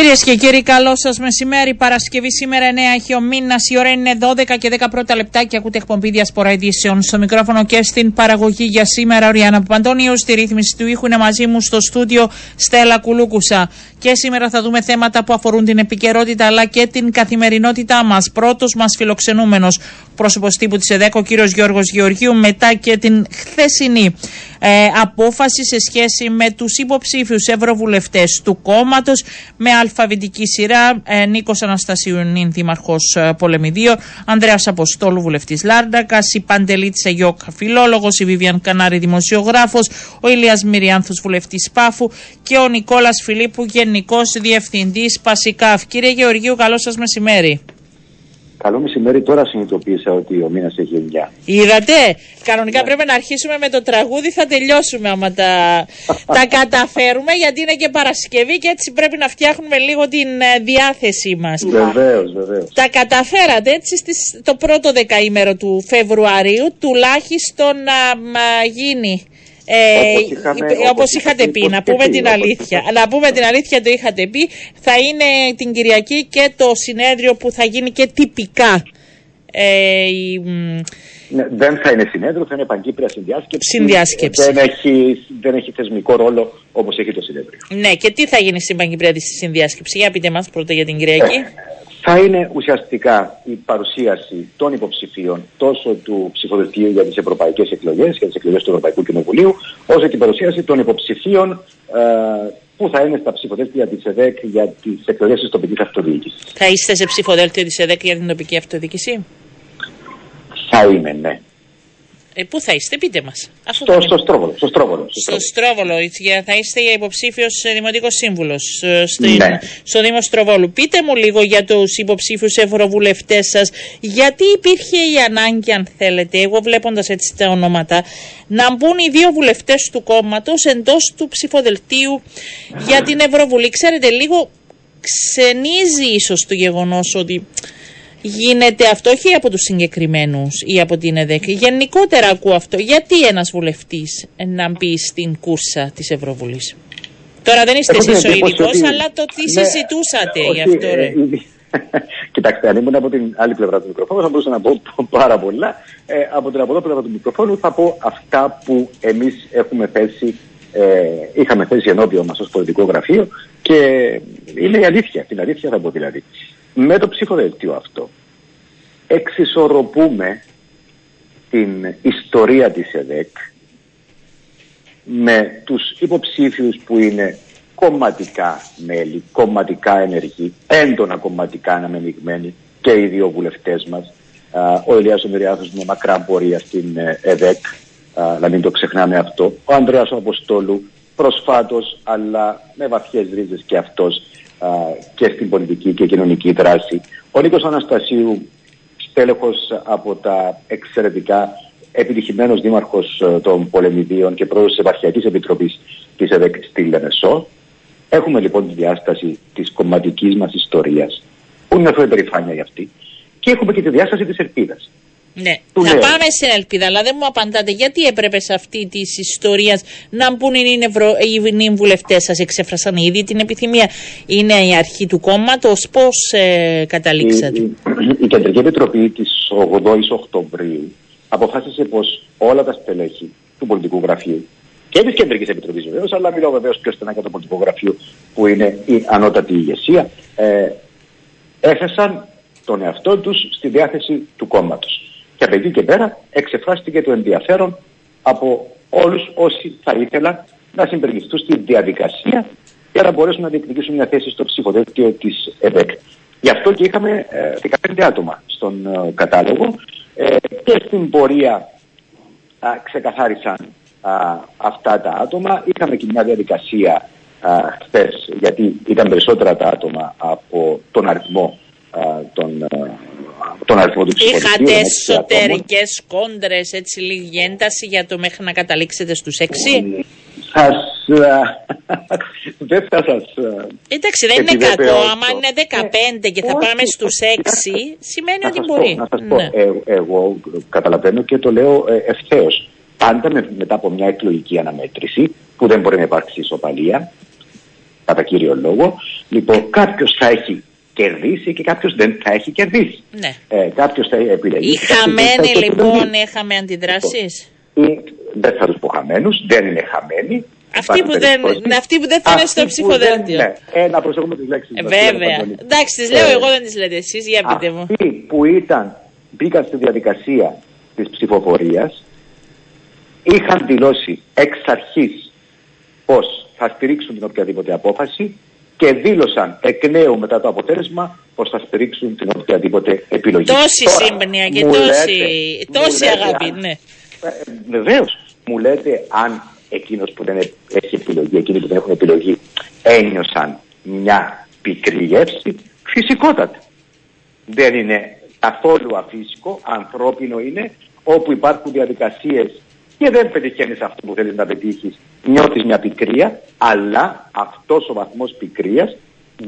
Κυρίες και κύριοι, καλό σας μεσημέρι. Παρασκευή σήμερα 9 έχει ο μήνας. Η ώρα είναι 12 και 10 πρώτα λεπτά και ακούτε εκπομπή Διασπορα Ειδησεων. Στο μικρόφωνο και στην παραγωγή για σήμερα ο Ριάννα Παπαντώνιου, στη ρύθμιση του ήχου είναι μαζί μου στο στούντιο Στέλλα Κουλούκουσα. Και σήμερα θα δούμε θέματα που αφορούν την επικαιρότητα αλλά και την καθημερινότητά μας. Πρώτος μας φιλοξενούμενος, πρόσωπος τύπου της ΕΔΕΚ, ο κύριος Γιώργος Γεωργίου, μετά και την χθεσινή απόφαση σε σχέση με τους υποψήφιους ευρωβουλευτές του κόμματος με αλφαβητική σειρά. Νίκος Αναστασίου είναι δήμαρχος Πολεμιδίου, Ανδρέας Αποστόλου βουλευτής Λάρνακας, η Παντελίτσα Αγιόκα φιλόλογος, η Βίβιαν Κανάρη δημοσιογράφος, ο Ηλίας Μυριάνθους βουλευτής Πάφου και ο Νικόλας Φιλίππου γενικός διευθυντής Πασικάφ. Κύριε Γεωργίου, καλό σας μεσημέρι. Καλό μεσημέρι, τώρα συνειδητοποίησα ότι ο μήνας έχει 9. Είδατε, κανονικά πρέπει να αρχίσουμε με το τραγούδι, θα τελειώσουμε άμα τα καταφέρουμε, γιατί είναι και Παρασκευή και έτσι πρέπει να φτιάχνουμε λίγο την διάθεσή μας. Βεβαίως, βεβαίως. Τα καταφέρατε έτσι το πρώτο δεκαήμερο του Φεβρουαρίου, τουλάχιστον να γίνει. Όπως είχατε πει, να πούμε την αλήθεια. Να πούμε την αλήθεια, το είχατε πει. Θα είναι την Κυριακή και το συνέδριο που θα γίνει και τυπικά. Ναι, δεν θα είναι συνέδριο, θα είναι πανκύπρια συνδιάσκεψη. Δεν έχει θεσμικό ρόλο όπως έχει το συνέδριο. Ναι, και τι θα γίνει στην πανκύπρια τη συνδιάσκεψη, για πείτε μας πρώτα για την Κυριακή. Θα είναι ουσιαστικά η παρουσίαση των υποψηφίων τόσο του ψηφοδελτίου για τις ευρωπαϊκές εκλογές, για τις εκλογές του Ευρωπαϊκού Κοινοβουλίου, όσο και η παρουσίαση των υποψηφίων που θα είναι στα ψηφοδέλτια της ΕΔΕΚ για τις εκλογές της τοπικής αυτοδιοίκησης. Θα είστε σε ψηφοδέλτιο της ΕΔΕΚ για την τοπική αυτοδιοίκηση? Θα είμαι, ναι. Πού θα είστε, πείτε μας. Στο Στρόβολο, θα είστε υποψήφιος δημοτικός σύμβουλος στο Δήμο Στροβόλου. Πείτε μου λίγο για τους υποψήφιους ευρωβουλευτές σας, γιατί υπήρχε η ανάγκη, αν θέλετε, εγώ βλέποντας έτσι τα ονόματα, να μπουν οι δύο βουλευτές του κόμματος εντός του ψηφοδελτίου για την Ευρωβουλή. Ξέρετε, λίγο ξενίζει ίσως το γεγονός ότι γίνεται αυτό όχι από τους συγκεκριμένους ή από την ΕΔΕΚ. Γενικότερα ακούω αυτό. Γιατί ένας βουλευτής να μπει στην κούρσα της Ευρωβουλής? Τώρα δεν είστε εσείς ο ειδικός, αλλά το τι συζητούσατε γι' αυτό. Κοιτάξτε, αν ήμουν από την άλλη πλευρά του μικροφόνου θα μπορούσα να πω πάρα πολλά. Από την από εδώ πλευρά του μικροφόνου θα πω αυτά που εμείς είχαμε θέσει ενώπιον μας ως πολιτικό γραφείο και είναι η αλήθεια. Την αλήθεια θα πω δηλαδή. Με το ψηφοδέλτιο αυτό εξισορροπούμε την ιστορία της ΕΔΕΚ με τους υποψήφιους που είναι κομματικά μέλη, κομματικά ενεργοί, έντονα κομματικά αναμειγμένοι και οι δύο βουλευτές μας. Ο Ηλίας Μυριάνθους με μακρά πορεία στην ΕΔΕΚ, να μην το ξεχνάμε αυτό. Ο Ανδρέας Αποστόλου προσφάτως, αλλά με βαθιές ρίζες και αυτός και στην πολιτική και κοινωνική δράση. Ο Νίκος Αναστασίου, στέλεχος από τα εξαιρετικά επιτυχημένος δήμαρχος των Πολεμιδίων και πρόεδρος της Επαρχιακής Επιτροπής της ΕΔΕΚ στη Λεμεσό. Έχουμε λοιπόν τη διάσταση της κομματικής μας ιστορίας, που είναι αυτό η περηφάνεια για αυτή, και έχουμε και τη διάσταση της ελπίδας. Ναι, θα πάμε σε ελπίδα, αλλά δεν μου απαντάτε γιατί έπρεπε σε αυτή τη ιστορία να μπουν οι βουλευτές σας. Εξέφρασαν ήδη την επιθυμία. Είναι η αρχή του κόμματος. Πώς καταλήξατε? Η Κεντρική Επιτροπή της 8ης Οκτωβρίου αποφάσισε πως όλα τα στελέχη του πολιτικού γραφείου και της Κεντρικής Επιτροπής βεβαίως, αλλά μιλάω βεβαίως πιο στενά για το πολιτικό γραφείο που είναι η ανώτατη ηγεσία, έθεσαν τον εαυτό τους στη διάθεση του κόμματος. Και από εκεί και πέρα εξεφράστηκε το ενδιαφέρον από όλους όσοι θα ήθελαν να συμπεριληφθούν στη διαδικασία για να μπορέσουν να διεκδικήσουν μια θέση στο ψηφοδέλτιο της ΕΔΕΚ. Γι' αυτό και είχαμε 15 άτομα στον κατάλογο και στην πορεία ξεκαθάρισαν αυτά τα άτομα. Είχαμε και μια διαδικασία χθες, γιατί ήταν περισσότερα τα άτομα από τον αριθμό τον αριθμό του ψηφοδελτίου. Είχατε εσωτερικές κόντρες, έτσι λίγη ένταση για το μέχρι να καταλήξετε στους 6. Δεν θα σας... Εντάξει, δεν είναι 100, άμα είναι 15 και θα πάμε στους 6, σημαίνει ότι μπορεί. Να σας πω, εγώ καταλαβαίνω και το λέω ευθέως. Πάντα μετά από μια εκλογική αναμέτρηση, που δεν μπορεί να υπάρξει ισοπαλία, κατά κύριο λόγο, Λοιπόν, κάποιος θα έχει κερδίσει και κάποιος δεν θα έχει κερδίσει. Ναι. Κάποιος θα επιλεγεί. Οι χαμένοι λοιπόν έχαμε αντιδράσεις. Λοιπόν, δεν θα τους πω χαμένους, δεν είναι χαμένοι. Αυτοί που δεν θα είναι στο ψηφοδέλτιο. Ναι, να προσέχουμε τις λέξεις. Βέβαια. Εντάξει, τις λέω εγώ, δεν τις λέτε εσείς, για πείτε μου. Αυτοί που μπήκαν στη διαδικασία της ψηφοφορίας είχαν δηλώσει εξ αρχής πως θα στηρίξουν την οποιαδήποτε απόφαση και δήλωσαν εκ νέου μετά το αποτέλεσμα πως θα στηρίξουν την οποιαδήποτε επιλογή. Τόση σύμπνοια και τόση αγάπη, ναι. Βεβαίως, μου λέτε αν εκείνος που δεν έχει επιλογή, εκείνοι που δεν έχουν επιλογή ένιωσαν μια πικρή γεύση, φυσικότατα. Δεν είναι καθόλου αφύσικο, ανθρώπινο είναι, όπου υπάρχουν διαδικασίες και δεν πετυχαίνεις αυτό που θέλεις να πετύχεις, νιώθεις μια πικρία, αλλά αυτός ο βαθμός πικρίας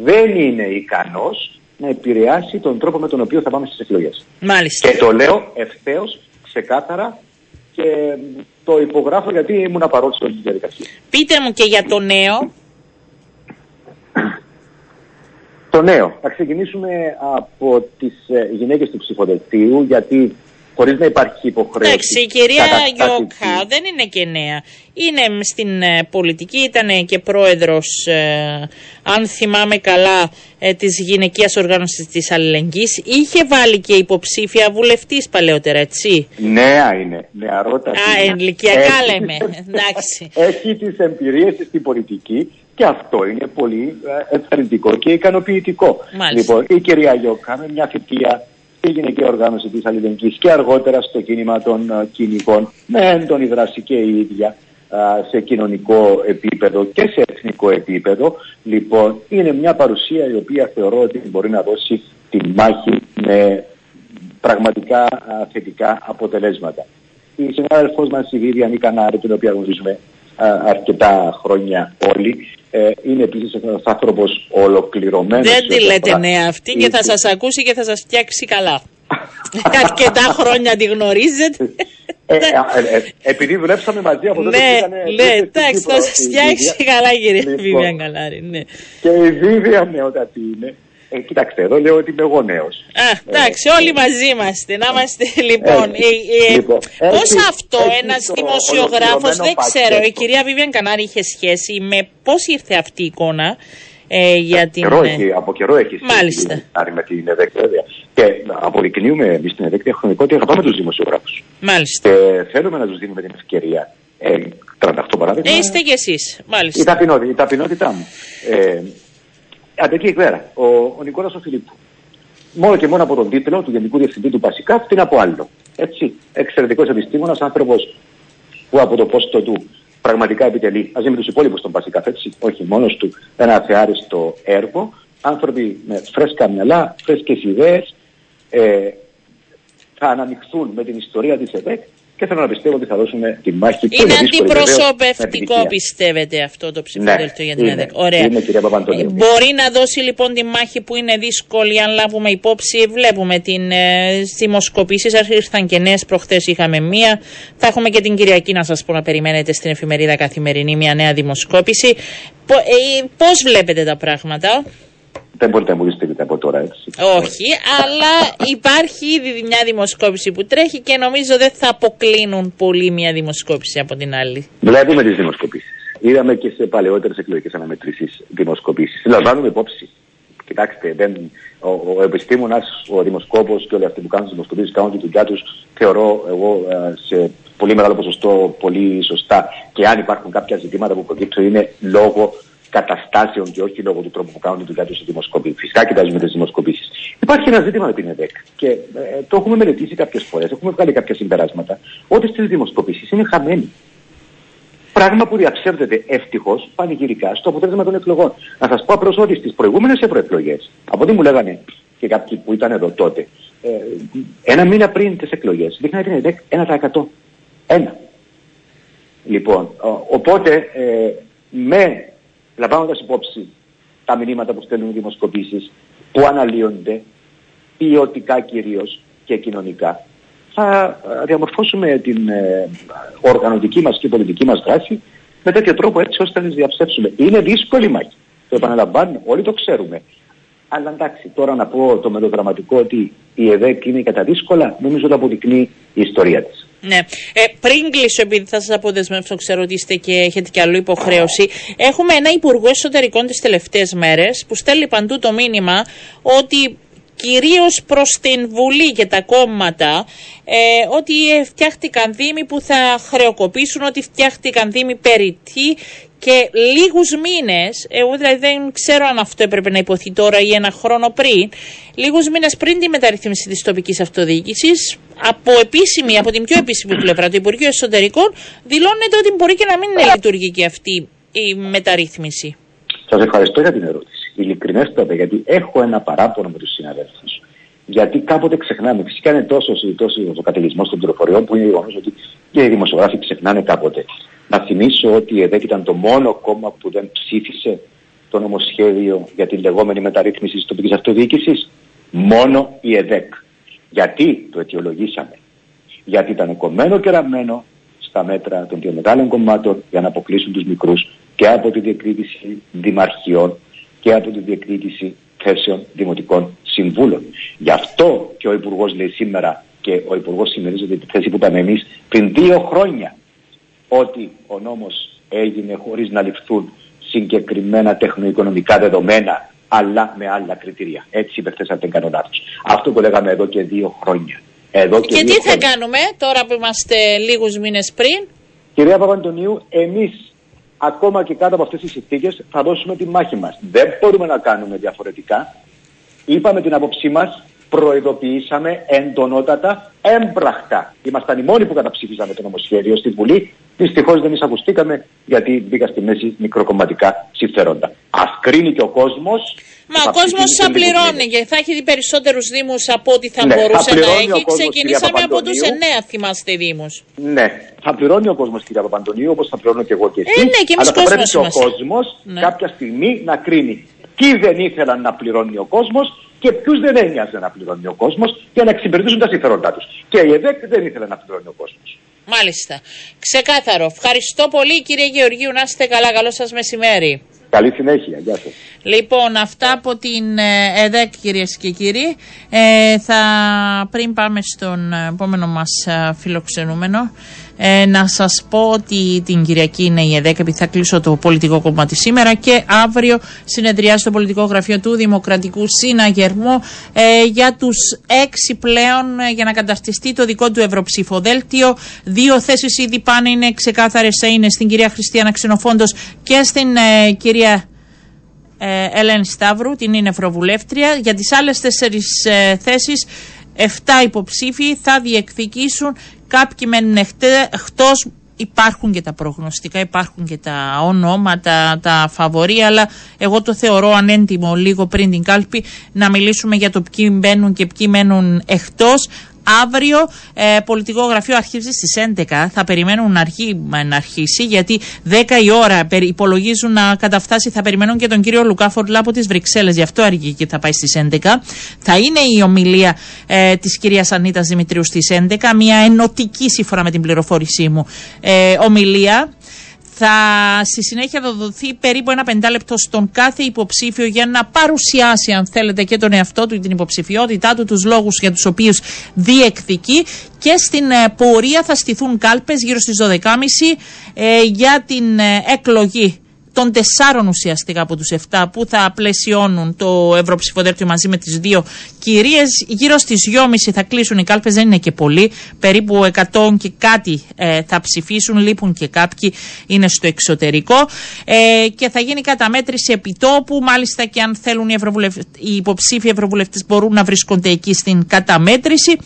δεν είναι ικανός να επηρεάσει τον τρόπο με τον οποίο θα πάμε στις εκλογές. Μάλιστα. Και το λέω ευθέως, ξεκάθαρα και το υπογράφω γιατί ήμουν παρόν σε όλη τη διαδικασία. Πείτε μου και για το νέο. Το νέο. Θα ξεκινήσουμε από τις γυναίκες του ψηφοδελτίου γιατί χωρίς να υπάρχει υποχρέωση. Εντάξει, η κυρία Αγιόκα δεν είναι και νέα. Είναι στην πολιτική, ήταν και πρόεδρος, αν θυμάμαι καλά, της γυναικείας οργάνωσης της Αλληλεγγύης. Είχε βάλει και υποψήφια βουλευτής παλαιότερα, έτσι. Νέα είναι, νεαρότατη. Α, ηλικιακά λέμε. Εντάξει. Έχει τις εμπειρίες στην πολιτική και αυτό είναι πολύ ενθαρρυντικό και ικανοποιητικό. Μάλιστα. Λοιπόν, η κυρία Αγιόκα με μια θητεία στη γυναική οργάνωση της Αλληλεγγύης και αργότερα στο κίνημα των κυνηγών, με έντονη δράση και η ίδια σε κοινωνικό επίπεδο και σε εθνικό επίπεδο. Λοιπόν, είναι μια παρουσία η οποία θεωρώ ότι μπορεί να δώσει τη μάχη με πραγματικά θετικά αποτελέσματα. Η συνάδελφός μας η Βίβιαν Κανάρη, την οποία γνωρίζουμε αρκετά χρόνια όλοι, είναι επίσης ένας άνθρωπος ολοκληρωμένος. Δεν τη λέτε νέα αυτή και θα σας ακούσει και θα σας φτιάξει καλά. Αρκετά χρόνια τη γνωρίζετε. Επειδή δουλέψαμε μαζί από τότε που ήταν... Ναι, εντάξει, θα σας φτιάξει καλά κύριε Βίβιαν Καλάρη. Και η Βίβιαν νεότατη είναι. Κοιτάξτε, εδώ λέω ότι είμαι εγώ νέος. Εντάξει, όλοι μαζί είμαστε. Να είμαστε λοιπόν. Πώς αυτό ένας δημοσιογράφος, δεν ξέρω, η κυρία Βίβιαν Κανάρη είχε σχέση με πώς ήρθε αυτή η εικόνα για την... Από καιρό έχει σχέση με την ΕΔΕΚ βέβαια. Και αποδεικνύουμε εμείς την ΕΔΕΚ διαχρονικό ότι αγαπάμε τους δημοσιογράφους. Μάλιστα. Θέλουμε να τους δίνουμε την ευκαιρία. 38 παράδειγμα. Είστε κι εσείς. Μάλιστα. Η ταπεινότητά μου. Από εκεί πέρα, ο Νικόλας Φιλίππου. Μόνο και μόνο από τον τίτλο του Γενικού Διευθυντή του Πασικάφ, τι να πω άλλο. Έτσι, εξαιρετικός επιστήμονας, άνθρωπος που από το πόστο του πραγματικά επιτελεί, μαζί με τους υπόλοιπους των Πασικάφ, έτσι, όχι μόνος του, ένα αθεάριστο έργο. Άνθρωποι με φρέσκα μυαλά, φρέσκες ιδέες, θα αναμειχθούν με την ιστορία της ΕΔΕΚ και θέλω να πιστεύω ότι θα δώσουμε τη μάχη. Είναι αντιπροσωπευτικό, πιστεύετε, αυτό το ψηφοδέλτιο για την ΕΔΕΚ. Ωραία. Είναι, κυρία Παπαντονίου. Μπορεί να δώσει λοιπόν τη μάχη που είναι δύσκολη, αν λάβουμε υπόψη. Βλέπουμε τι δημοσκοπήσεις. Ήρθαν και νέες. Προχθές είχαμε μία. Θα έχουμε και την Κυριακή, να σας πω, να περιμένετε στην εφημερίδα Καθημερινή μια νέα δημοσκόπηση. Πώς βλέπετε τα πράγματα? Δεν μπορείτε να μου δείξετε από τώρα, έτσι. Όχι, αλλά υπάρχει ήδη μια δημοσκόπηση που τρέχει και νομίζω δεν θα αποκλίνουν πολύ μια δημοσκόπηση από την άλλη. Βλέπουμε τις δημοσκοπήσεις. Είδαμε και σε παλαιότερες εκλογικές αναμετρήσεις δημοσκοπήσεις. Λαμβάνουμε υπόψη. Κοιτάξτε, ο επιστήμονας, ο δημοσκόπος και όλοι αυτοί που κάνουν τις δημοσκοπήσεις κάνουν τη δουλειά τους, θεωρώ εγώ, σε πολύ μεγάλο ποσοστό, πολύ σωστά. Και αν υπάρχουν κάποια ζητήματα που προκύπτουν, είναι λόγω καταστάσεων και όχι λόγω του τρόπου που κάνουν τη δουλειά τους οι δημοσκοποί. Φυσικά κοιτάζουμε τις δημοσκοπήσεις. Υπάρχει ένα ζήτημα με την ΕΔΕΚ και το έχουμε μελετήσει κάποιες φορές, έχουμε βγάλει κάποια συμπεράσματα, ότι στις δημοσκοπήσεις είναι χαμένοι. Πράγμα που διαψεύδεται ευτυχώς πανηγυρικά στο αποτέλεσμα των εκλογών. Να σας πω απλώς ότι στις προηγούμενες ευρωεκλογές, από ό,τι μου λέγανε και κάποιοι που ήταν εδώ τότε, ένα μήνα πριν τις εκλογές, δείχνανε την ΕΔΕΚ 1%. Ένα. Λοιπόν, οπότε με. Λαμβάνοντας υπόψη τα μηνύματα που στέλνουν οι δημοσκοπήσεις, που αναλύονται ποιοτικά κυρίως και κοινωνικά, θα διαμορφώσουμε την οργανωτική μας και πολιτική μας δράση με τέτοιο τρόπο έτσι ώστε να τις διαψεύσουμε. Είναι δύσκολη μάχη. Το επαναλαμβάνω, όλοι το ξέρουμε. Αλλά εντάξει, τώρα να πω το μελοδραματικό ότι η ΕΔΕΚ είναι κατά δύσκολα, νομίζω ότι αποδεικνύει η ιστορία της. Ναι. Πριν κλείσω, επειδή θα σας αποδεσμεύσω, ξέρω ότι είστε και έχετε κι αλλού υποχρέωση. Έχουμε ένα υπουργό εσωτερικών τις τελευταίες μέρες που στέλνει παντού το μήνυμα ότι κυρίως προς την Βουλή και τα κόμματα, ότι φτιάχτηκαν δήμοι που θα χρεοκοπήσουν, ότι φτιάχτηκαν δήμοι περιττοί και λίγους μήνες, εγώ δηλαδή δεν ξέρω αν αυτό έπρεπε να υποθεί τώρα ή ένα χρόνο πριν, λίγους μήνες πριν τη μεταρρύθμιση της τοπικής αυτοδιοίκησης, από την πιο επίσημη πλευρά του Υπουργείου Εσωτερικών, δηλώνεται ότι μπορεί και να μην είναι λειτουργική αυτή η μεταρρύθμιση. Σας ευχαριστώ για την ερώτηση. Ειλικρινέστατα, γιατί έχω ένα παράπονο με τους συναδέλφους. Γιατί κάποτε ξεχνάμε, φυσικά είναι τόσο ο καταιγισμός των πληροφοριών που είναι γεγονός ότι και οι δημοσιογράφοι ξεχνάνε κάποτε. Να θυμίσω ότι η ΕΔΕΚ ήταν το μόνο κόμμα που δεν ψήφισε το νομοσχέδιο για την λεγόμενη μεταρρύθμιση της τοπικής αυτοδιοίκησης. Μόνο η ΕΔΕΚ. Γιατί το αιτιολογήσαμε. Γιατί ήταν κομμένο και ραμμένο στα μέτρα των δύο μεγάλων κομμάτων για να αποκλείσουν τους μικρούς και από τη διεκδίκηση δημαρχιών και από τη διεκδίκηση θέσεων δημοτικών συμβούλων. Γι' αυτό και ο Υπουργός λέει σήμερα, και ο Υπουργός συμμερίζεται τη θέση που είπαμε εμείς πριν 2 χρόνια, ότι ο νόμος έγινε χωρίς να ληφθούν συγκεκριμένα τεχνοοικονομικά δεδομένα, αλλά με άλλα κριτήρια. Έτσι υπερθέσατε την κανονάτους. Αυτό που λέγαμε εδώ και 2 χρόνια. Και τι θα κάνουμε τώρα που είμαστε λίγους μήνες πριν? Κυρία Παπαντονίου, εμείς ακόμα και κάτω από αυτές τις συνθήκες θα δώσουμε τη μάχη μας. Δεν μπορούμε να κάνουμε διαφορετικά. Είπαμε την άποψή μας, προειδοποιήσαμε εντονότατα, έμπρακτα. Ήμασταν οι μόνοι που καταψήφισαμε το νομοσχέδιο στην Βουλή. Δυστυχώς δεν εισακουστήκαμε, γιατί μπήκα στη μέση μικροκομματικά συμφέροντα. Ας κρίνει και ο κόσμος. Μα ο κόσμος θα πληρώνει και θα έχει περισσότερους δήμους από ό,τι θα μπορούσε να έχει. Ξεκινήσαμε από τους 9, θυμάστε, δήμους. Ναι, θα πληρώνει ο κόσμος, κυρία Παπαντονίου, όπως θα πληρώνω και εγώ και εσύ. Ναι, και αλλά θα πρέπει και ο κόσμος κάποια στιγμή να κρίνει. Ποιοι δεν ήθελαν να πληρώνει ο κόσμος και ποιους δεν ένοιαζε να πληρώνει ο κόσμος για να εξυπηρετήσουν τα συμφέροντά τους. Και η ΕΔΕΚ δεν ήθελε να πληρώνει ο κόσμος. Μάλιστα. Ξεκάθαρο. Ευχαριστώ πολύ, κύριε Γεωργίου. Να είστε καλά. Καλό σας μεσημέρι. Καλή συνέχεια. Γεια σας. Λοιπόν, αυτά από την ΕΔΕΚ, κυρίες και κύριοι. Πριν πάμε στον επόμενο μας φιλοξενούμενο, να σας πω ότι την Κυριακή είναι η ΕΔΕΚ, επειδή θα κλείσω το πολιτικό κομμάτι σήμερα, και αύριο συνεδριάζει στο πολιτικό γραφείο του Δημοκρατικού Συναγερμού για τους 6 πλέον, για να καταρτιστεί το δικό του ευρωψηφοδέλτιο. 2 θέσεις ήδη πάνε, είναι ξεκάθαρες, είναι στην κυρία Χριστιάνα Ξενοφώντος και στην κυρία Ελένη Σταύρου, την είναι ευρωβουλεύτρια. Για τις άλλες 4 θέσεις, 7 υποψήφοι θα διεκδικήσουν. Κάποιοι μένουν εκτός, υπάρχουν και τα προγνωστικά, υπάρχουν και τα ονόματα, τα φαβορί, αλλά εγώ το θεωρώ ανέντιμο λίγο πριν την κάλπη να μιλήσουμε για το ποιοι μπαίνουν και ποιοι μένουν εκτός. Αύριο πολιτικό γραφείο αρχίζει στις 11, θα περιμένουν να αρχίσει, γιατί 10 η ώρα υπολογίζουν να καταφτάσει, θα περιμένουν και τον κύριο Λουκά Φορλά από τις Βρυξέλλες, γι' αυτό αργεί και θα πάει στις 11. Θα είναι η ομιλία της κυρίας Αννίτας Δημητρίου στις 11, μια ενωτική σύμφωνα με την πληροφόρησή μου ομιλία. Στη συνέχεια θα δοθεί περίπου ένα 5 λεπτό στον κάθε υποψήφιο για να παρουσιάσει, αν θέλετε, και τον εαυτό του, την υποψηφιότητά του, τους λόγους για τους οποίους διεκδικεί, και στην πορεία θα στηθούν κάλπες γύρω στις 12.30 για την εκλογή των 4 ουσιαστικά από τους 7 που θα πλαισιώνουν το ευρωψηφοδέλτιο μαζί με τις 2 κυρίες. Γύρω στις 2.30 θα κλείσουν οι κάλπες, δεν είναι και πολλοί, περίπου 100 και κάτι θα ψηφίσουν, λείπουν και κάποιοι, είναι στο εξωτερικό, και θα γίνει καταμέτρηση επιτόπου, μάλιστα και αν θέλουν οι υποψήφοι ευρωβουλευτές μπορούν να βρίσκονται εκεί στην καταμέτρηση,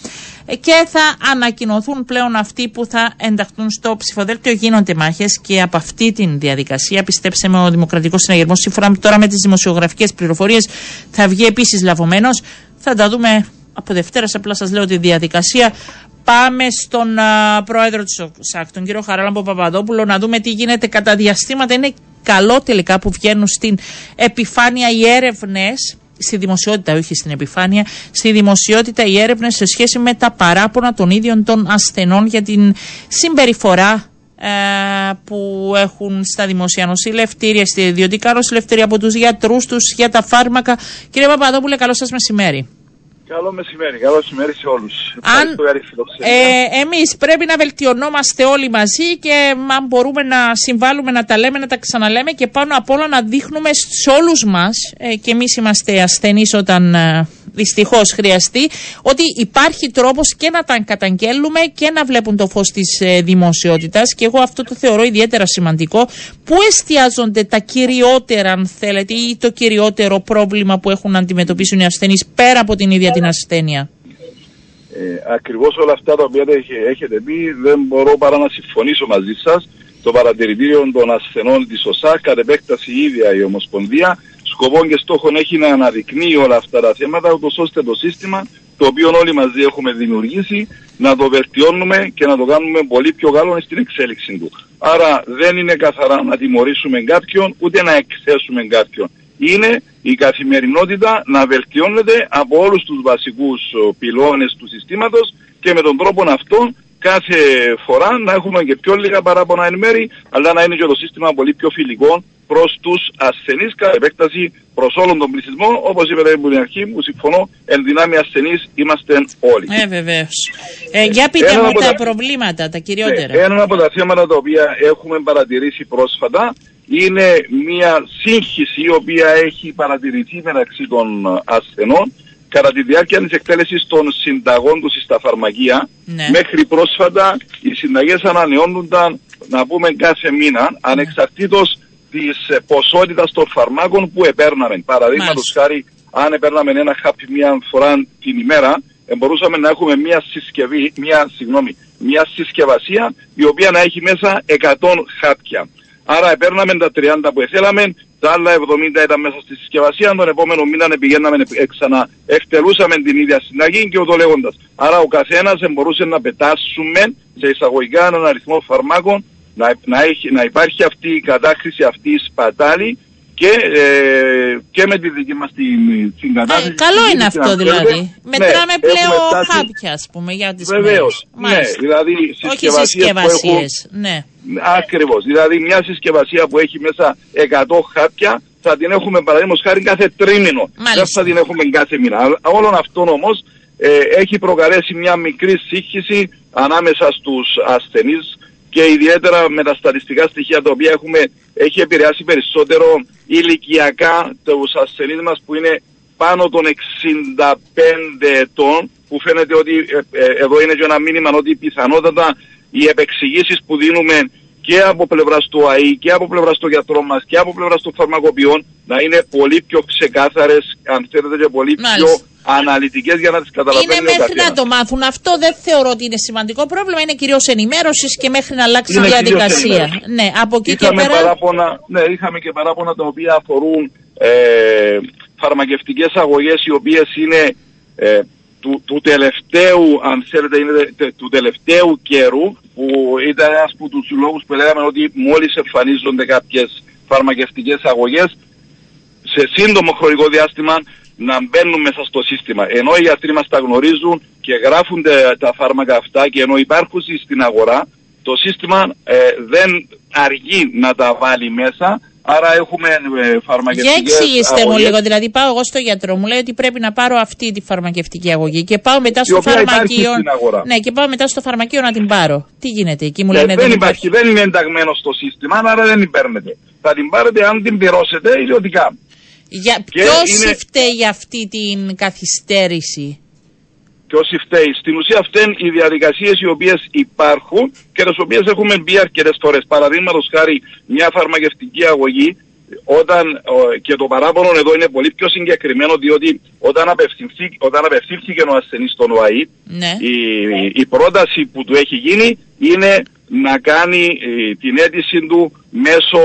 και θα ανακοινωθούν πλέον αυτοί που θα ενταχθούν στο ψηφοδέλτιο. Γίνονται μάχες και από αυτή την διαδικασία, πιστέψτε με, ο Δημοκρατικός Συναγερμός σύμφωνα τώρα με τις δημοσιογραφικές πληροφορίες θα βγει επίσης λαβωμένος. Θα τα δούμε από Δευτέρας, απλά σας λέω τη διαδικασία. Πάμε στον πρόεδρο της ΣΑΚ, τον κύριο Χαράλαμπο Παπαδόπουλο, να δούμε τι γίνεται κατά διαστήματα. Είναι καλό τελικά που βγαίνουν στην επιφάνεια οι έρευνες, στη δημοσιότητα, όχι στην επιφάνεια, στη δημοσιότητα οι έρευνες σε σχέση με τα παράπονα των ίδιων των ασθενών για την συμπεριφορά που έχουν στα δημόσια νοσηλευτήρια, στη ιδιωτικά νοσηλευτήρια, από τους γιατρούς τους για τα φάρμακα. Κύριε Παπαδόπουλε, καλό σας μεσημέρι. Καλό μεσημέρι, καλό μεσημέρι σε όλους. Εμείς πρέπει να βελτιωνόμαστε όλοι μαζί και αν μπορούμε να συμβάλλουμε, να τα λέμε, να τα ξαναλέμε και πάνω απ' όλα να δείχνουμε σε όλους μας, και εμείς είμαστε ασθενείς όταν δυστυχώς χρειαστεί, ότι υπάρχει τρόπος και να τα καταγγέλουμε και να βλέπουν το φως της δημοσιότητας, και εγώ αυτό το θεωρώ ιδιαίτερα σημαντικό. Πού εστιάζονται τα κυριότερα, αν θέλετε, ή το κυριότερο πρόβλημα που έχουν να αντιμετωπίσουν οι ασθενείς πέρα από την ίδια την ασθένεια? Ακριβώς όλα αυτά τα οποία έχετε πει, δεν μπορώ παρά να συμφωνήσω μαζί σας. Το παρατηρητήριο των ασθενών της ΟΣΑΚ, κατ' επέκταση η ίδια η Ομοσπονδία, σκοπό και στόχον έχει να αναδεικνύει όλα αυτά τα θέματα, ούτως ώστε το σύστημα το οποίο όλοι μαζί έχουμε δημιουργήσει να το βελτιώνουμε και να το κάνουμε πολύ πιο καλό στην εξέλιξη του. Άρα δεν είναι καθαρά να τιμωρήσουμε κάποιον, ούτε να εκθέσουμε κάποιον. Είναι η καθημερινότητα να βελτιώνεται από όλους τους βασικούς πυλώνες του συστήματος και με τον τρόπο αυτόν κάθε φορά να έχουμε και πιο λίγα παράπονα εν μέρη, αλλά να είναι και το σύστημα πολύ πιο φιλικό προς τους ασθενείς, κατά επέκταση προς όλον τον πληθυσμό. Όπως είπατε από την αρχή, μου συμφωνώ, εν δυνάμει ασθενείς είμαστε όλοι. Βεβαίως. Για πείτε μου τα προβλήματα, τα κυριότερα. Ένα από τα θέματα τα οποία έχουμε παρατηρήσει πρόσφατα είναι μια σύγχυση η οποία έχει παρατηρηθεί μεταξύ των ασθενών κατά τη διάρκεια της εκτέλεσης των συνταγών του στα φαρμακεία. Ναι. Μέχρι πρόσφατα οι συνταγές ανανεώνονταν, να πούμε, κάθε μήνα, ανεξαρτήτως της ποσότητας των φαρμάκων που επέρναμε. Παραδείγματος χάρη, αν επέρναμε ένα χάπι μία φορά την ημέρα, μπορούσαμε να έχουμε μια συσκευασία η οποία να έχει μέσα 100 χάπια. Άρα επέρναμε τα 30 που εθέλαμε, τα άλλα 70 ήταν μέσα στη συσκευασία, τον επόμενο μήνα πηγαίναμε ξανά, εκτελούσαμε την ίδια συνταγή και ούτω λέγοντας. Άρα ο καθένας μπορούσε να πετάσουμε σε εισαγωγικά έναν αριθμό φαρμάκων, να υπάρχει αυτή η κατάχρηση, αυτή η σπατάλη και με τη δική μας την κατάχρηση. Καλό είναι αυτό δηλαδή. Μετράμε πλέον χάπια, ας πούμε, για τις μέρες. Βεβαίως, ναι, δηλαδή συσκευασίες. Ναι. Ακριβώς, δηλαδή μια συσκευασία που έχει μέσα 100 χάπια θα την έχουμε παραδείγματος χάρη κάθε τρίμηνο. Δεν θα την έχουμε κάθε μήνα. Όλον αυτόν όμως έχει προκαλέσει μια μικρή σύγχυση ανάμεσα στους ασθενείς, και ιδιαίτερα με τα στατιστικά στοιχεία τα οποία έχουμε, έχει επηρεάσει περισσότερο ηλικιακά τους ασθενείς μας που είναι πάνω των 65 ετών, που φαίνεται ότι εδώ είναι και ένα μήνυμα ότι πιθανότατα οι επεξηγήσεις που δίνουμε και από πλευράς του ΑΗ και από πλευράς των γιατρών μας και από πλευράς των φαρμακοποιών να είναι πολύ πιο ξεκάθαρες, αν θέλετε, και πολύ πιο αναλυτικές για να τις καταλαβαίνουμε. Είναι μέχρι να το μάθουν. Αυτό δεν θεωρώ ότι είναι σημαντικό πρόβλημα. Είναι κυρίως ενημέρωσης και μέχρι να αλλάξει η διαδικασία. Ναι, από εκεί και πέρα. Είχαμε και παράπονα τα οποία αφορούν φαρμακευτικές αγωγές οι οποίες είναι του τελευταίου, αν θέλετε, είναι του τελευταίου καιρού, που ήταν ένας από τους λόγους που λέγαμε ότι μόλις εμφανίζονται κάποιες φαρμακευτικές αγωγές σε σύντομο χρονικό διάστημα να μπαίνουν μέσα στο σύστημα. Ενώ οι γιατροί μας τα γνωρίζουν και γράφουν τα φάρμακα αυτά, και ενώ υπάρχουν στην αγορά, το σύστημα δεν αργεί να τα βάλει μέσα. Άρα έχουμε φαρμακευτικές αγωγές. Για εξηγήστε μου λίγο, δηλαδή πάω εγώ στο γιατρό, μου λέει ότι πρέπει να πάρω αυτή τη φαρμακευτική αγωγή και πάω μετά στο φαρμακείο. Ναι, και πάω μετά στο φαρμακείο να την πάρω. Τι γίνεται εκεί, μου λένε? Δεν είναι ενταγμένο στο σύστημα, άρα δεν την παίρνετε. Θα την πάρετε αν την πληρώσετε ιδιωτικά. Ποιος φταίει για αυτή την καθυστέρηση? Ποιος φταίει? Στην ουσία φταίνουν οι διαδικασίες οι οποίες υπάρχουν και τις οποίες έχουμε μπει αρκετές φορές. Παραδείγματος χάρη, μια φαρμακευτική αγωγή, και το παράπονο εδώ είναι πολύ πιο συγκεκριμένο, διότι όταν απευθύνθηκε ο ασθενής στον ΟΑΗ, ναι, η πρόταση που του έχει γίνει είναι να κάνει την αίτηση του μέσω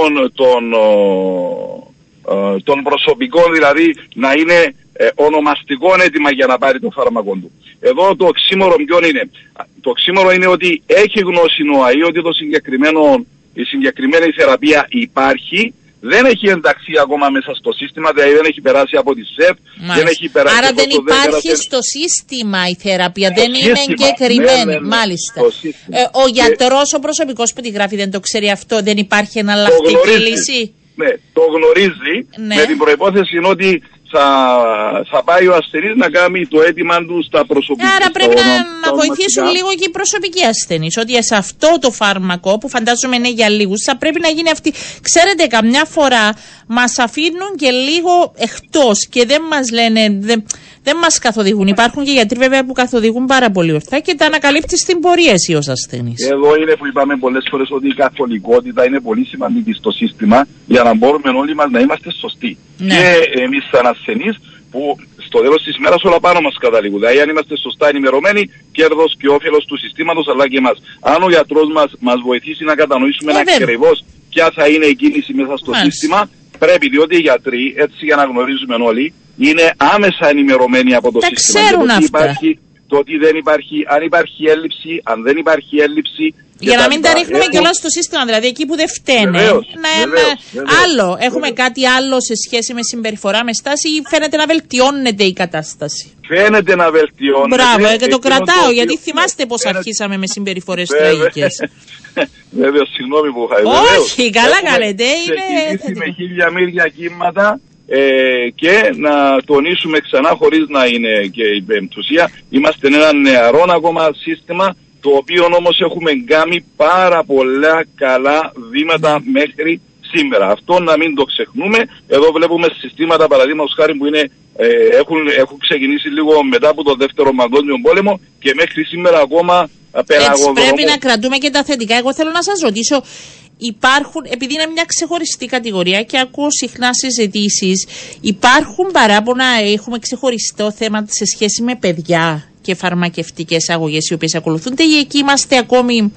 των προσωπικών, δηλαδή να είναι ονομαστικό αίτημα για να πάρει το φάρμακο του. Εδώ το οξύμορο ποιον είναι? Το οξύμορο είναι ότι έχει γνώση ο ΑΗ ότι η συγκεκριμένη θεραπεία υπάρχει, δεν έχει ενταχθεί ακόμα μέσα στο σύστημα, δηλαδή δεν έχει περάσει από τη ΣΕΠ, δεν έχει περάσει. Άρα δεν υπάρχει στο σύστημα η θεραπεία, δεν είναι εγκεκριμένη, μάλιστα. Ο γιατρός, ο προσωπικός που τη γράφει δεν το ξέρει αυτό, δεν υπάρχει εναλλακτική λύση. Ναι, το γνωρίζει, με την προϋπόθεση ότι θα πάει ο ασθενής να κάνει το αίτημα του στα προσωπικά. Άρα πρέπει να βοηθήσουν λίγο και οι προσωπικοί ασθενείς. Ότι σε αυτό το φάρμακο που φαντάζομαι είναι για λίγους, θα πρέπει να γίνει αυτή. Ξέρετε, καμιά φορά μας αφήνουν και λίγο εκτός και δεν μας λένε, δεν μας καθοδηγούν. Υπάρχουν και γιατροί βέβαια που καθοδηγούν πάρα πολύ ορθά και τα ανακαλύπτει στην πορεία εσύ ως ασθενής. Εδώ είναι που είπαμε πολλές φορές ότι η καθολικότητα είναι πολύ σημαντική στο σύστημα για να μπορούμε όλοι μας να είμαστε σωστοί. Ναι. Και εμείς σαν ασθενείς που στο τέλος της ημέρας όλα πάνω μας καταλήγουν. Δηλαδή αν είμαστε σωστά ενημερωμένοι, κέρδος και όφελος του συστήματος αλλά και εμάς. Αν ο γιατρός μας βοηθήσει να κατανοήσουμε ακριβώς ποια θα είναι η κίνηση μέσα στο σύστημα, πρέπει, διότι οι γιατροί, έτσι για να γνωρίζουμε όλοι, είναι άμεσα ενημερωμένοι από το σύστημα. Τα ξέρουν αυτά. Το ότι δεν υπάρχει, αν υπάρχει έλλειψη, αν δεν υπάρχει έλλειψη. Για να μην τα ρίχνουμε κιόλας στο σύστημα, δηλαδή εκεί που δεν φταίνε. Άλλο, έχουμε κάτι άλλο σε σχέση με συμπεριφορά, με στάση, ή φαίνεται να βελτιώνεται η κατάσταση? Φαίνεται να βελτιώνεται. Μπράβο, και το κρατάω, γιατί θυμάστε πώς αρχίσαμε με συμπεριφορές τραγικές. Βέβαια, συγγνώμη που είχα ιδέα. Όχι, καλά κάνετε. Ξεκινήσει με χίλια μύρια κύματα. Και να τονίσουμε ξανά, χωρίς να είναι και η πεμπτουσία, είμαστε ένα νεαρό ακόμα σύστημα, το οποίο όμως έχουμε κάνει πάρα πολλά καλά βήματα μέχρι σήμερα. Αυτό να μην το ξεχνούμε. Εδώ βλέπουμε συστήματα, παραδείγματος χάρη, που είναι, έχουν ξεκινήσει λίγο μετά από το Δεύτερο Παγκόσμιο Πόλεμο και μέχρι σήμερα ακόμα περαγωγούμε. Πρέπει να κρατούμε και τα θετικά. Εγώ θέλω να σας ρωτήσω, υπάρχουν, επειδή είναι μια ξεχωριστή κατηγορία και ακούω συχνά συζητήσεις, υπάρχουν παράπονα, έχουμε ξεχωριστό θέμα σε σχέση με παιδιά και φαρμακευτικές αγωγές οι οποίες ακολουθούνται, ή εκεί είμαστε ακόμη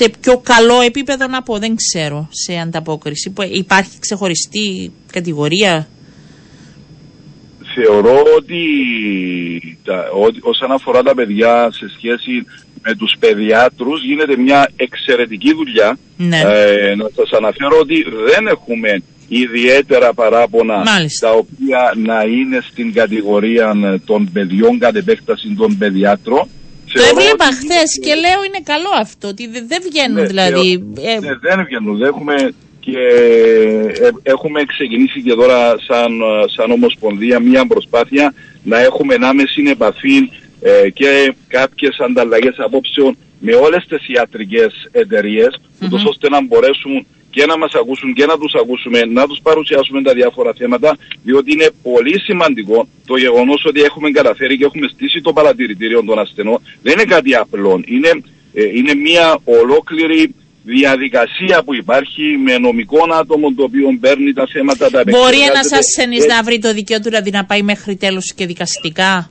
σε πιο καλό επίπεδο, να πω, δεν ξέρω, σε ανταπόκριση? Υπάρχει ξεχωριστή κατηγορία? Θεωρώ ότι όσον αφορά τα παιδιά σε σχέση με τους παιδιάτρους γίνεται μια εξαιρετική δουλειά. Ναι. Να σας αναφέρω ότι δεν έχουμε ιδιαίτερα παράπονα, μάλιστα, τα οποία να είναι στην κατηγορία των παιδιών, κατ' επέκταση των παιδιάτρων. Το έβλεπα χθες και λέω είναι καλό αυτό, ότι δεν βγαίνουν, δηλαδή. Δεν βγαίνουν, έχουμε ξεκινήσει και τώρα σαν Ομοσπονδία μια προσπάθεια να έχουμε άμεση επαφή και κάποιες ανταλλαγές απόψεων με όλες τις ιατρικές εταιρείες, ούτως ώστε να μπορέσουν και να μας ακούσουν και να τους ακούσουμε, να τους παρουσιάσουμε τα διάφορα θέματα, διότι είναι πολύ σημαντικό το γεγονός ότι έχουμε καταφέρει και έχουμε στήσει το παρατηρητήριο των ασθενών. Δεν είναι κάτι απλό, είναι μια ολόκληρη διαδικασία που υπάρχει με νομικών άτομων, το οποίο παίρνει τα θέματα, τα επεξεργάζεται. Μπορεί ένας ασθενής να βρει το δικαίωμα του, δηλαδή να πάει μέχρι τέλος και δικαστικά?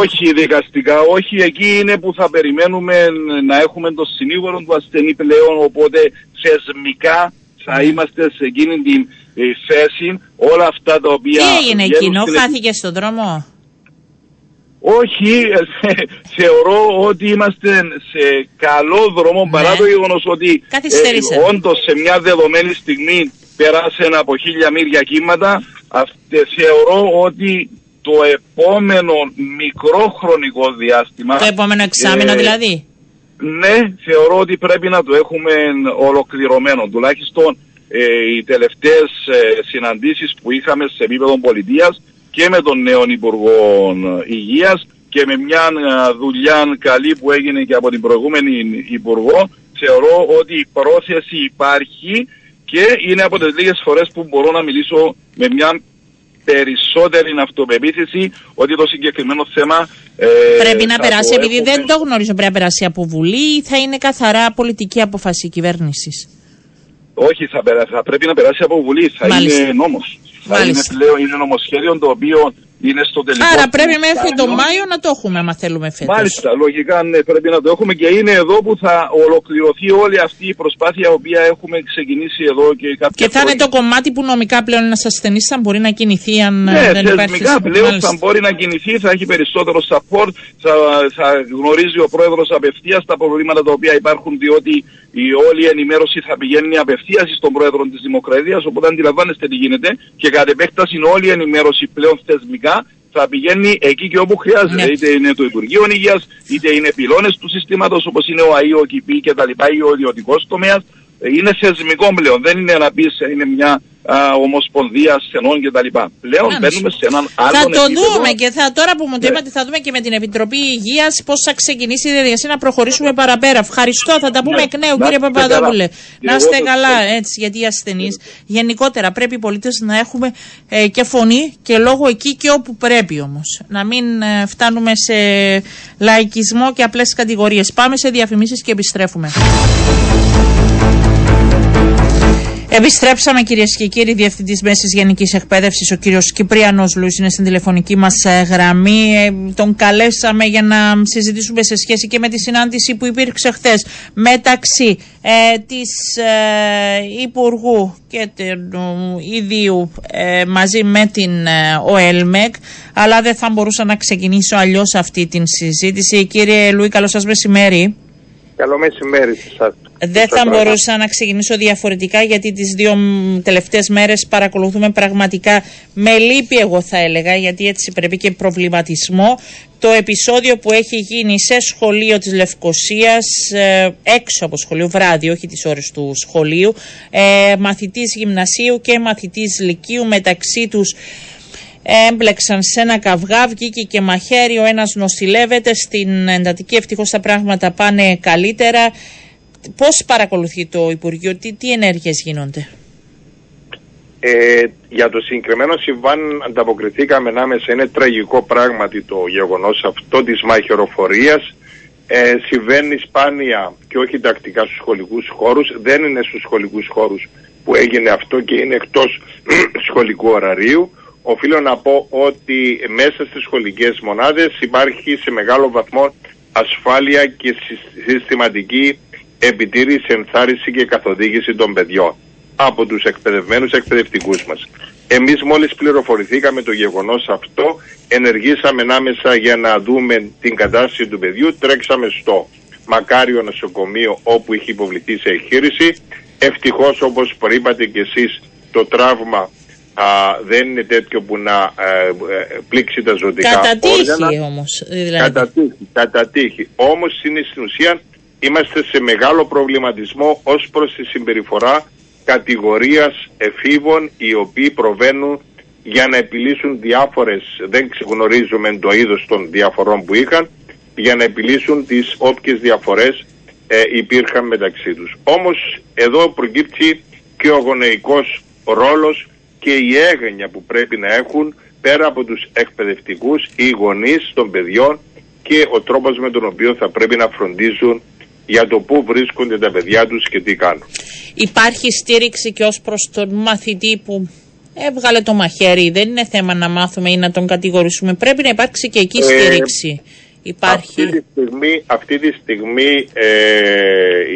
Όχι δικαστικά, όχι. Εκεί είναι που θα περιμένουμε να έχουμε τον συνήγορο του ασθενή πλέον, οπότε θεσμικά θα είμαστε σε εκείνη την θέση. Όλα αυτά τα οποία... Τι έγινε εκείνο, χάθηκε στον δρόμο? Όχι, θεωρώ ότι είμαστε σε καλό δρόμο, παρά το γεγονός ότι όντως σε μια δεδομένη στιγμή περάσαν από χίλια μύρια κύματα. Θεωρώ ότι το επόμενο μικρό χρονικό διάστημα... Το επόμενο εξάμηνο δηλαδή. Ναι, θεωρώ ότι πρέπει να το έχουμε ολοκληρωμένο. Τουλάχιστον οι τελευταίες συναντήσεις που είχαμε σε επίπεδο πολιτείας και με τον νέο Υπουργό Υγείας και με μια δουλειά καλή που έγινε και από την προηγούμενη Υπουργό, θεωρώ ότι η πρόθεση υπάρχει και είναι από τις λίγες φορές που μπορώ να μιλήσω με μια περισσότερη αυτοπεποίθηση ότι το συγκεκριμένο θέμα... πρέπει να περάσει, επειδή δεν το γνωρίζω, πρέπει να περάσει από Βουλή ή θα είναι καθαρά πολιτική απόφαση κυβέρνησης? Όχι, θα πρέπει να περάσει από Βουλή, θα είναι νόμος. Είναι νομοσχέδιο το οποίο είναι στο τελικό. Άρα πρέπει μέχρι τον Μάιο να το έχουμε, άμα θέλουμε φέτος. Μάλιστα, λογικά πρέπει να το έχουμε και είναι εδώ που θα ολοκληρωθεί όλη αυτή η προσπάθεια, η οποία έχουμε ξεκινήσει εδώ και κάποια χρόνια. Και θα είναι το κομμάτι που νομικά πλέον ένας ασθενής θα μπορεί να κινηθεί, αν δεν υπάρχει. Νομικά πλέον θα μπορεί να κινηθεί, θα έχει περισσότερο support, θα γνωρίζει ο πρόεδρος απευθείας τα προβλήματα τα οποία υπάρχουν, διότι η όλη ενημέρωση θα πηγαίνει απευθείας στον πρόεδρο της Δημοκρατίας, οπότε αντιλαμβάνεστε τι γίνεται, και κατ' επέκταση όλη η ενημέρωση πλέον θεσμικά θα πηγαίνει εκεί και όπου χρειάζεται. Ναι. Είτε είναι το Υπουργείο Υγείας, είτε είναι πυλώνες του συστήματος, όπως είναι ο ΑΕ, ο ΚΙΠΗ κτλ. Ή ο ιδιωτικός τομέας. Είναι θεσμικό πλέον. Δεν είναι να πεις είναι μια ομοσπονδία στενών κτλ. Πλέον μπαίνουμε σε έναν άλλο επίπεδο. Θα το δούμε και θα, τώρα που μου το είπατε, θα δούμε και με την Επιτροπή Υγείας πώς θα ξεκινήσει η διαδικασία να προχωρήσουμε παραπέρα. Ευχαριστώ. Θα τα πούμε εκ νέου, κύριε Παπαδόπουλε. Να είστε καλά, έτσι, γιατί οι ασθενείς γενικότερα πρέπει οι πολίτες να έχουμε και φωνή και λόγο εκεί και όπου πρέπει όμως. Να μην φτάνουμε σε λαϊκισμό και απλές κατηγορίες. Πάμε σε διαφημίσεις και επιστρέφουμε. Επιστρέψαμε, κυρίες και κύριοι. Διευθυντής Μέσης Γενικής Εκπαίδευσης, ο κύριος Κυπριανός Λούης, είναι στην τηλεφωνική μας γραμμή. Τον καλέσαμε για να συζητήσουμε σε σχέση και με τη συνάντηση που υπήρξε χθες μεταξύ της Υπουργού και του Ιδίου μαζί με την ΟΕΛΜΕΚ, αλλά δεν θα μπορούσα να ξεκινήσω αλλιώς αυτή την συζήτηση. Κύριε Λούη, καλό σας μεσημέρι. Καλό μεσημέρι σε εσάς. Δεν θα μπορούσα να ξεκινήσω διαφορετικά, γιατί τις δύο τελευταίες μέρες παρακολουθούμε πραγματικά με λύπη, εγώ θα έλεγα, γιατί έτσι πρέπει, και προβληματισμό, το επεισόδιο που έχει γίνει σε σχολείο της Λευκοσίας, έξω από σχολείο, βράδυ, όχι τις ώρες του σχολείου, μαθητής γυμνασίου και μαθητής λυκείου μεταξύ τους έμπλεξαν σε ένα καυγά, βγήκε και μαχαίρι, ο ένας νοσηλεύεται στην εντατική, ευτυχώς τα πράγματα πάνε καλύτερα. Πώς παρακολουθεί το Υπουργείο, τι ενέργειες γίνονται? Για το συγκεκριμένο συμβάν ανταποκριθήκαμε ανάμεσα. Είναι τραγικό πράγματι το γεγονός αυτό της μαχαιροφορίας. Συμβαίνει σπάνια και όχι τακτικά στους σχολικούς χώρους. Δεν είναι στους σχολικούς χώρους που έγινε αυτό και είναι εκτός σχολικού ωραρίου. Οφείλω να πω ότι μέσα στις σχολικές μονάδες υπάρχει σε μεγάλο βαθμό ασφάλεια και συστηματική επιτήρηση, ενθάρρυνση και καθοδήγηση των παιδιών από τους εκπαιδευμένους εκπαιδευτικούς μας. Εμείς μόλις πληροφορηθήκαμε το γεγονός αυτό, ενεργήσαμε ανάμεσα για να δούμε την κατάσταση του παιδιού, τρέξαμε στο Μακάριο νοσοκομείο όπου είχε υποβληθεί σε εγχείρηση. Ευτυχώς, όπως προείπατε και εσείς, το τραύμα δεν είναι τέτοιο που να πλήξει τα ζωτικά όργανα. Όμως, δηλαδή. Κατά τύχη. Όμως είναι στην ουσία είμαστε σε μεγάλο προβληματισμό ως προς τη συμπεριφορά κατηγορίας εφήβων, οι οποίοι προβαίνουν για να επιλύσουν διάφορες, δεν ξεγνωρίζουμε το είδος των διαφορών που είχαν, για να επιλύσουν τις όποιες διαφορές υπήρχαν μεταξύ τους. Όμως εδώ προκύπτει και ο γονεϊκός ρόλος και η έγνοια που πρέπει να έχουν πέρα από τους εκπαιδευτικούς οι γονείς των παιδιών και ο τρόπος με τον οποίο θα πρέπει να φροντίζουν για το πού βρίσκονται τα παιδιά τους και τι κάνουν. Υπάρχει στήριξη και ως προς τον μαθητή που έβγαλε το μαχαίρι? Δεν είναι θέμα να μάθουμε ή να τον κατηγορήσουμε. Πρέπει να υπάρξει και εκεί στήριξη. Υπάρχει. Αυτή τη στιγμή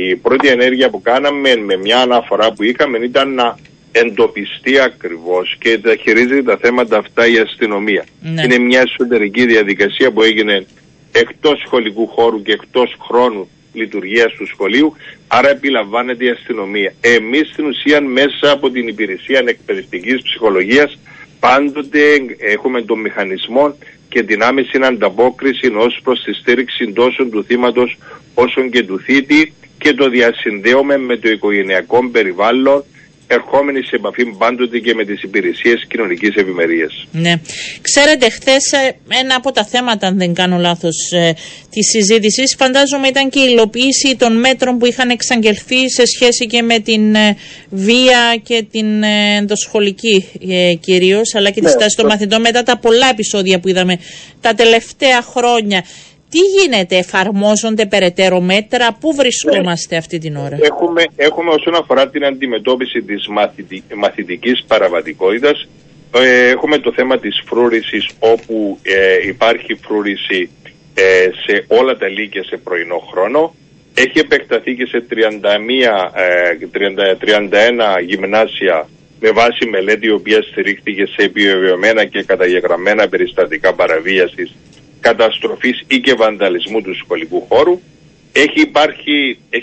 η πρώτη ενέργεια που κάναμε με μια αναφορά που είχαμε ήταν να εντοπιστεί ακριβώς και τα χειρίζεται τα θέματα αυτά η αστυνομία. Ναι. Είναι μια εσωτερική διαδικασία που έγινε εκτός σχολικού χώρου και εκτός χρόνου λειτουργίας του σχολείου, άρα επιλαμβάνεται η αστυνομία. Εμείς στην ουσία μέσα από την υπηρεσία εκπαιδευτικής ψυχολογίας πάντοτε έχουμε τον μηχανισμό και την άμεση ανταπόκριση ως προς τη στήριξη τόσο του θύματος όσων και του θήτη, και το διασυνδέουμε με το οικογενειακό περιβάλλον, ερχόμενοι σε επαφή πάντοτε και με τις υπηρεσίες κοινωνικής ευημερίας. Ναι. Ξέρετε, χθες ένα από τα θέματα, αν δεν κάνω λάθος, της συζήτησης, φαντάζομαι ήταν και η υλοποίηση των μέτρων που είχαν εξαγγελθεί σε σχέση και με την βία και την ενδοσχολική κυρίως, αλλά και τη στάση των μαθητών μετά τα πολλά επεισόδια που είδαμε τα τελευταία χρόνια. Τι γίνεται, εφαρμόζονται περαιτέρω μέτρα, πού βρισκόμαστε αυτή την ώρα? Έχουμε όσον αφορά την αντιμετώπιση της μαθητικής παραβατικότητας, έχουμε το θέμα της φρούρησης, όπου υπάρχει φρούρηση σε όλα τα λύκεια σε πρωινό χρόνο. Έχει επεκταθεί και σε 31 γυμνάσια με βάση μελέτη η οποία στηρίχθηκε σε επιβεβαιωμένα και καταγεγραμμένα περιστατικά παραβίασης, καταστροφής ή και βανδαλισμού του σχολικού χώρου. Έχει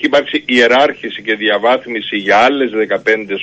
υπάρξει ιεράρχηση και διαβάθμιση για άλλες 15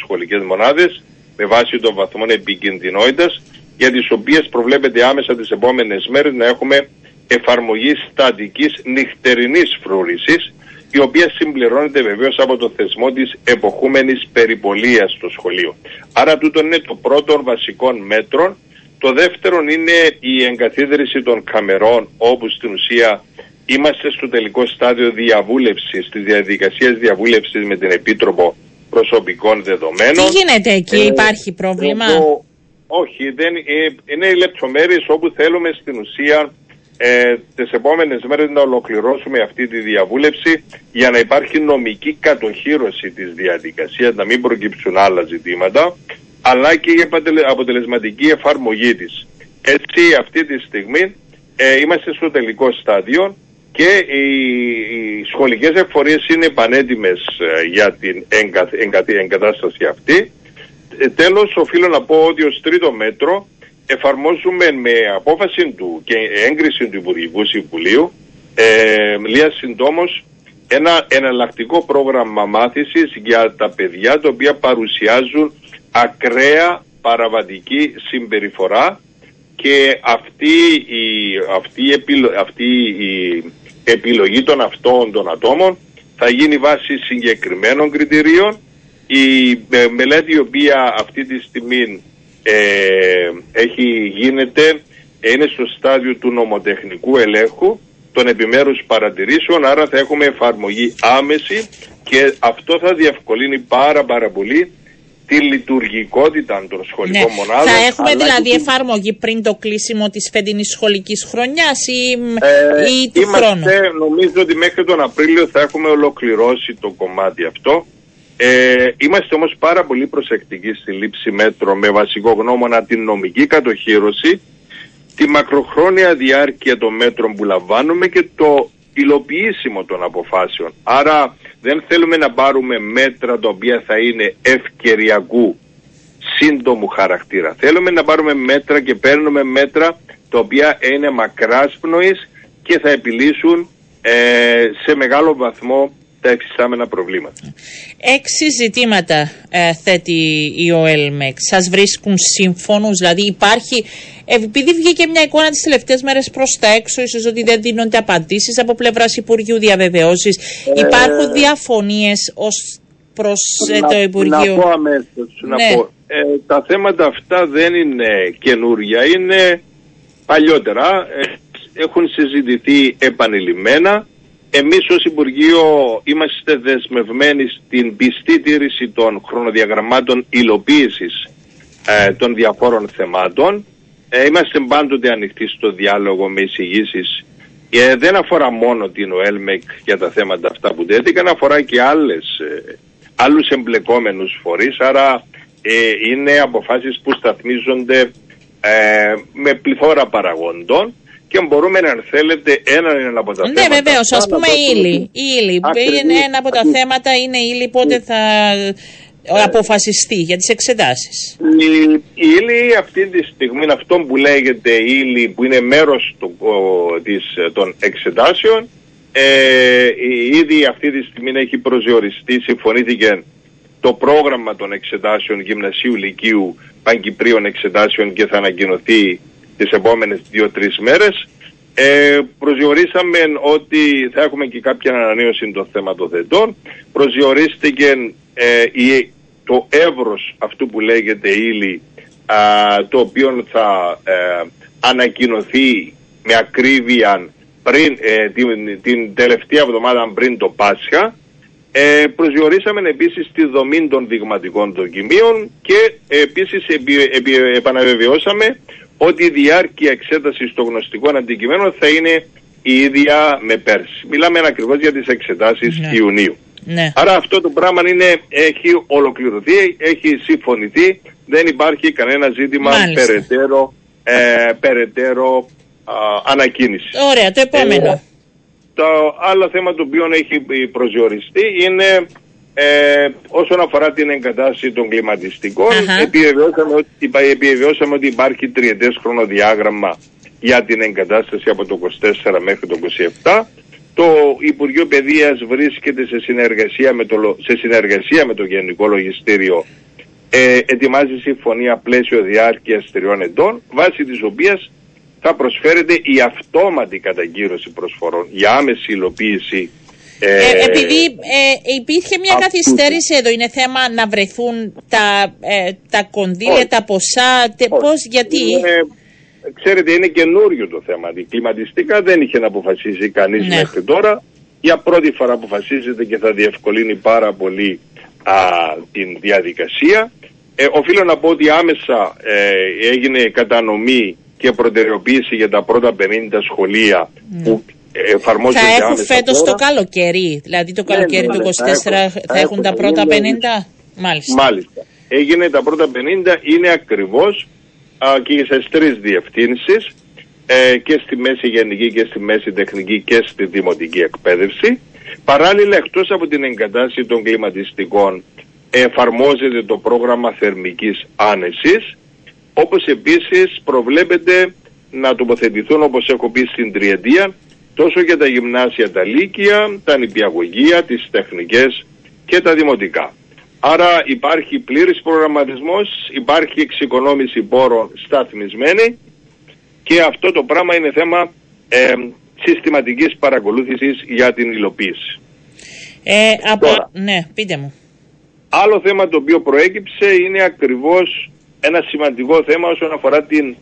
σχολικές μονάδες με βάση των βαθμών επικινδυνότητας, για τις οποίες προβλέπεται άμεσα τις επόμενες μέρες να έχουμε εφαρμογή στατικής νυχτερινής φρούρησης, η οποία συμπληρώνεται βεβαίως από το θεσμό της εποχούμενης περιπολίας στο σχολείο. Άρα τούτο είναι το πρώτο βασικών μέτρων. Το δεύτερο είναι η εγκαθίδρυση των καμερών, όπου στην ουσία είμαστε στο τελικό στάδιο διαβούλευσης, της διαδικασίας διαβούλευσης με την Επίτροπο Προσωπικών Δεδομένων. Τι γίνεται εκεί, υπάρχει πρόβλημα? Όχι, είναι οι λεπτομέρειες όπου θέλουμε στην ουσία τις επόμενες μέρες να ολοκληρώσουμε αυτή τη διαβούλευση για να υπάρχει νομική κατοχύρωση της διαδικασίας, να μην προκύψουν άλλα ζητήματα, αλλά και η αποτελεσματική εφαρμογή της. Έτσι αυτή τη στιγμή είμαστε στο τελικό στάδιο και οι σχολικές εφορίες είναι πανέτοιμες για την εγκατάσταση αυτή. Τέλος, οφείλω να πω ότι ως τρίτο μέτρο εφαρμόζουμε με απόφαση του και έγκριση του Υπουργικού Συμβουλίου λίγα συντόμως ένα εναλλακτικό πρόγραμμα μάθησης για τα παιδιά τα οποία παρουσιάζουν ακραία παραβατική συμπεριφορά, και αυτή η επιλογή των αυτών των ατόμων θα γίνει βάσει συγκεκριμένων κριτηρίων. Η μελέτη η οποία αυτή τη στιγμή γίνεται, είναι στο στάδιο του νομοτεχνικού ελέγχου των επιμέρους παρατηρήσεων, άρα θα έχουμε εφαρμογή άμεση και αυτό θα διευκολύνει πάρα πολύ τη λειτουργικότητα των σχολικών μονάδων. Θα έχουμε δηλαδή εφαρμογή πριν το κλείσιμο της φετινής σχολικής χρονιάς ή του χρόνου? Νομίζω ότι μέχρι τον Απρίλιο θα έχουμε ολοκληρώσει το κομμάτι αυτό. Είμαστε όμως πάρα πολύ προσεκτικοί στη λήψη μέτρων με βασικό γνώμονα την νομική κατοχύρωση, τη μακροχρόνια διάρκεια των μέτρων που λαμβάνουμε και το υλοποιήσιμο των αποφάσεων. Άρα δεν θέλουμε να πάρουμε μέτρα τα οποία θα είναι ευκαιριακού σύντομου χαρακτήρα. Θέλουμε να πάρουμε μέτρα και παίρνουμε μέτρα τα οποία είναι μακράς πνοής και θα επιλύσουν σε μεγάλο βαθμό τα εξιστάμενα προβλήματα. 6 ζητήματα θέτει η ΟΕΛΜΕΚ. Σας βρίσκουν σύμφωνους? Δηλαδή υπάρχει, επειδή βγήκε μια εικόνα τις τελευταίες μέρες προς τα έξω, ίσως ότι δεν δίνονται απαντήσεις από πλευράς Υπουργείου, διαβεβαιώσεις. Υπάρχουν διαφωνίες ως προς το Υπουργείο? Να πω αμέσως, τα θέματα αυτά δεν είναι καινούρια, είναι παλιότερα, έχουν συζητηθεί επανειλημμένα. Εμείς ως Υπουργείο είμαστε δεσμευμένοι στην πιστή τήρηση των χρονοδιαγραμμάτων υλοποίησης των διαφόρων θεμάτων. Είμαστε πάντοτε ανοιχτοί στο διάλογο με εισηγήσεις. Δεν αφορά μόνο την ΟΕΛΜΕΚ για τα θέματα αυτά που τέθηκαν, αφορά και άλλους εμπλεκόμενους φορείς. Άρα είναι αποφάσεις που σταθμίζονται με πληθώρα παραγόντων. Και μπορούμε, αν θέλετε, έναν από τα θέματα. Ναι, βεβαίως. Ας πούμε η ύλη. Ένα από τα θέματα είναι η ύλη, πότε θα αποφασιστεί για τις εξετάσεις. Η ύλη αυτή τη στιγμή, αυτό που λέγεται η ύλη που είναι μέρος των εξετάσεων, ήδη αυτή τη στιγμή έχει προσδιοριστεί, συμφωνήθηκε το πρόγραμμα των εξετάσεων γυμνασίου, λυκείου, πανκυπρίων εξετάσεων και θα ανακοινωθεί τις επόμενες 2-3 μέρες. Προσδιορίσαμε ότι θα έχουμε και κάποια ανανέωση των θεματοθετών. Προσδιορίστηκε το εύρος αυτού που λέγεται ύλη, το οποίο θα ανακοινωθεί με ακρίβεια πριν, την τελευταία εβδομάδα πριν το Πάσχα. Προσδιορίσαμε επίσης τη δομή των δειγματικών δοκιμίων και επίσης επαναβεβαιώσαμε ότι η διάρκεια εξέτασης των γνωστικών αντικειμένων θα είναι η ίδια με πέρσι. Μιλάμε ακριβώς για τις εξετάσεις Ιουνίου. Ναι. Άρα αυτό το πράγμα έχει ολοκληρωθεί, έχει συμφωνηθεί, δεν υπάρχει κανένα ζήτημα περαιτέρω ανακοίνηση. Ωραία, το επόμενο. Το άλλο θέμα το οποίο έχει προσδιοριστεί είναι όσον αφορά την εγκατάσταση των κλιματιστικών, επιβεβαιώσαμε ότι υπάρχει τριετές χρονοδιάγραμμα για την εγκατάσταση από το 24 μέχρι το 27. Το Υπουργείο Παιδείας βρίσκεται σε συνεργασία με το Γενικό Λογιστήριο. Ετοιμάζει συμφωνία πλαίσιο διάρκειας 3 ετών, βάσει της οποίας θα προσφέρεται η αυτόματη καταγκύρωση προσφορών για άμεση υλοποίηση. Επειδή υπήρχε μια καθυστέρηση εδώ, είναι θέμα να βρεθούν τα κονδύλια, τα ποσά, πώς, γιατί... Ξέρετε, είναι καινούριο το θέμα. Κλιματιστικά δεν είχε να αποφασίσει κανείς μέχρι τώρα. Για πρώτη φορά αποφασίζεται και θα διευκολύνει πάρα πολύ την διαδικασία. Οφείλω να πω ότι άμεσα έγινε κατανομή και προτεραιοποίηση για τα πρώτα 50 σχολεία που εφαρμόζονται άμεσα. Θα έχουν φέτος το καλοκαίρι, δηλαδή το καλοκαίρι του 24 θα έχουν τα πρώτα 50. Μάλιστα. Έγινε τα πρώτα 50, είναι ακριβώς. Και στις 3 διευθύνσεις, και στη μέση γενική και στη μέση τεχνική και στη δημοτική εκπαίδευση. Παράλληλα, εκτός από την εγκατάσταση των κλιματιστικών, εφαρμόζεται το πρόγραμμα θερμικής άνεσης, όπως επίσης προβλέπεται να τοποθετηθούν, όπως έχω πει, στην τριετία, τόσο για τα γυμνάσια, τα λύκεια, τα νηπιαγωγεία, τις τεχνικές και τα δημοτικά. Άρα υπάρχει πλήρης προγραμματισμός, υπάρχει εξοικονόμηση πόρων σταθμισμένη και αυτό το πράγμα είναι θέμα συστηματικής παρακολούθησης για την υλοποίηση. Τώρα, ναι, πείτε μου. Άλλο θέμα το οποίο προέκυψε είναι ακριβώς ένα σημαντικό θέμα όσον αφορά την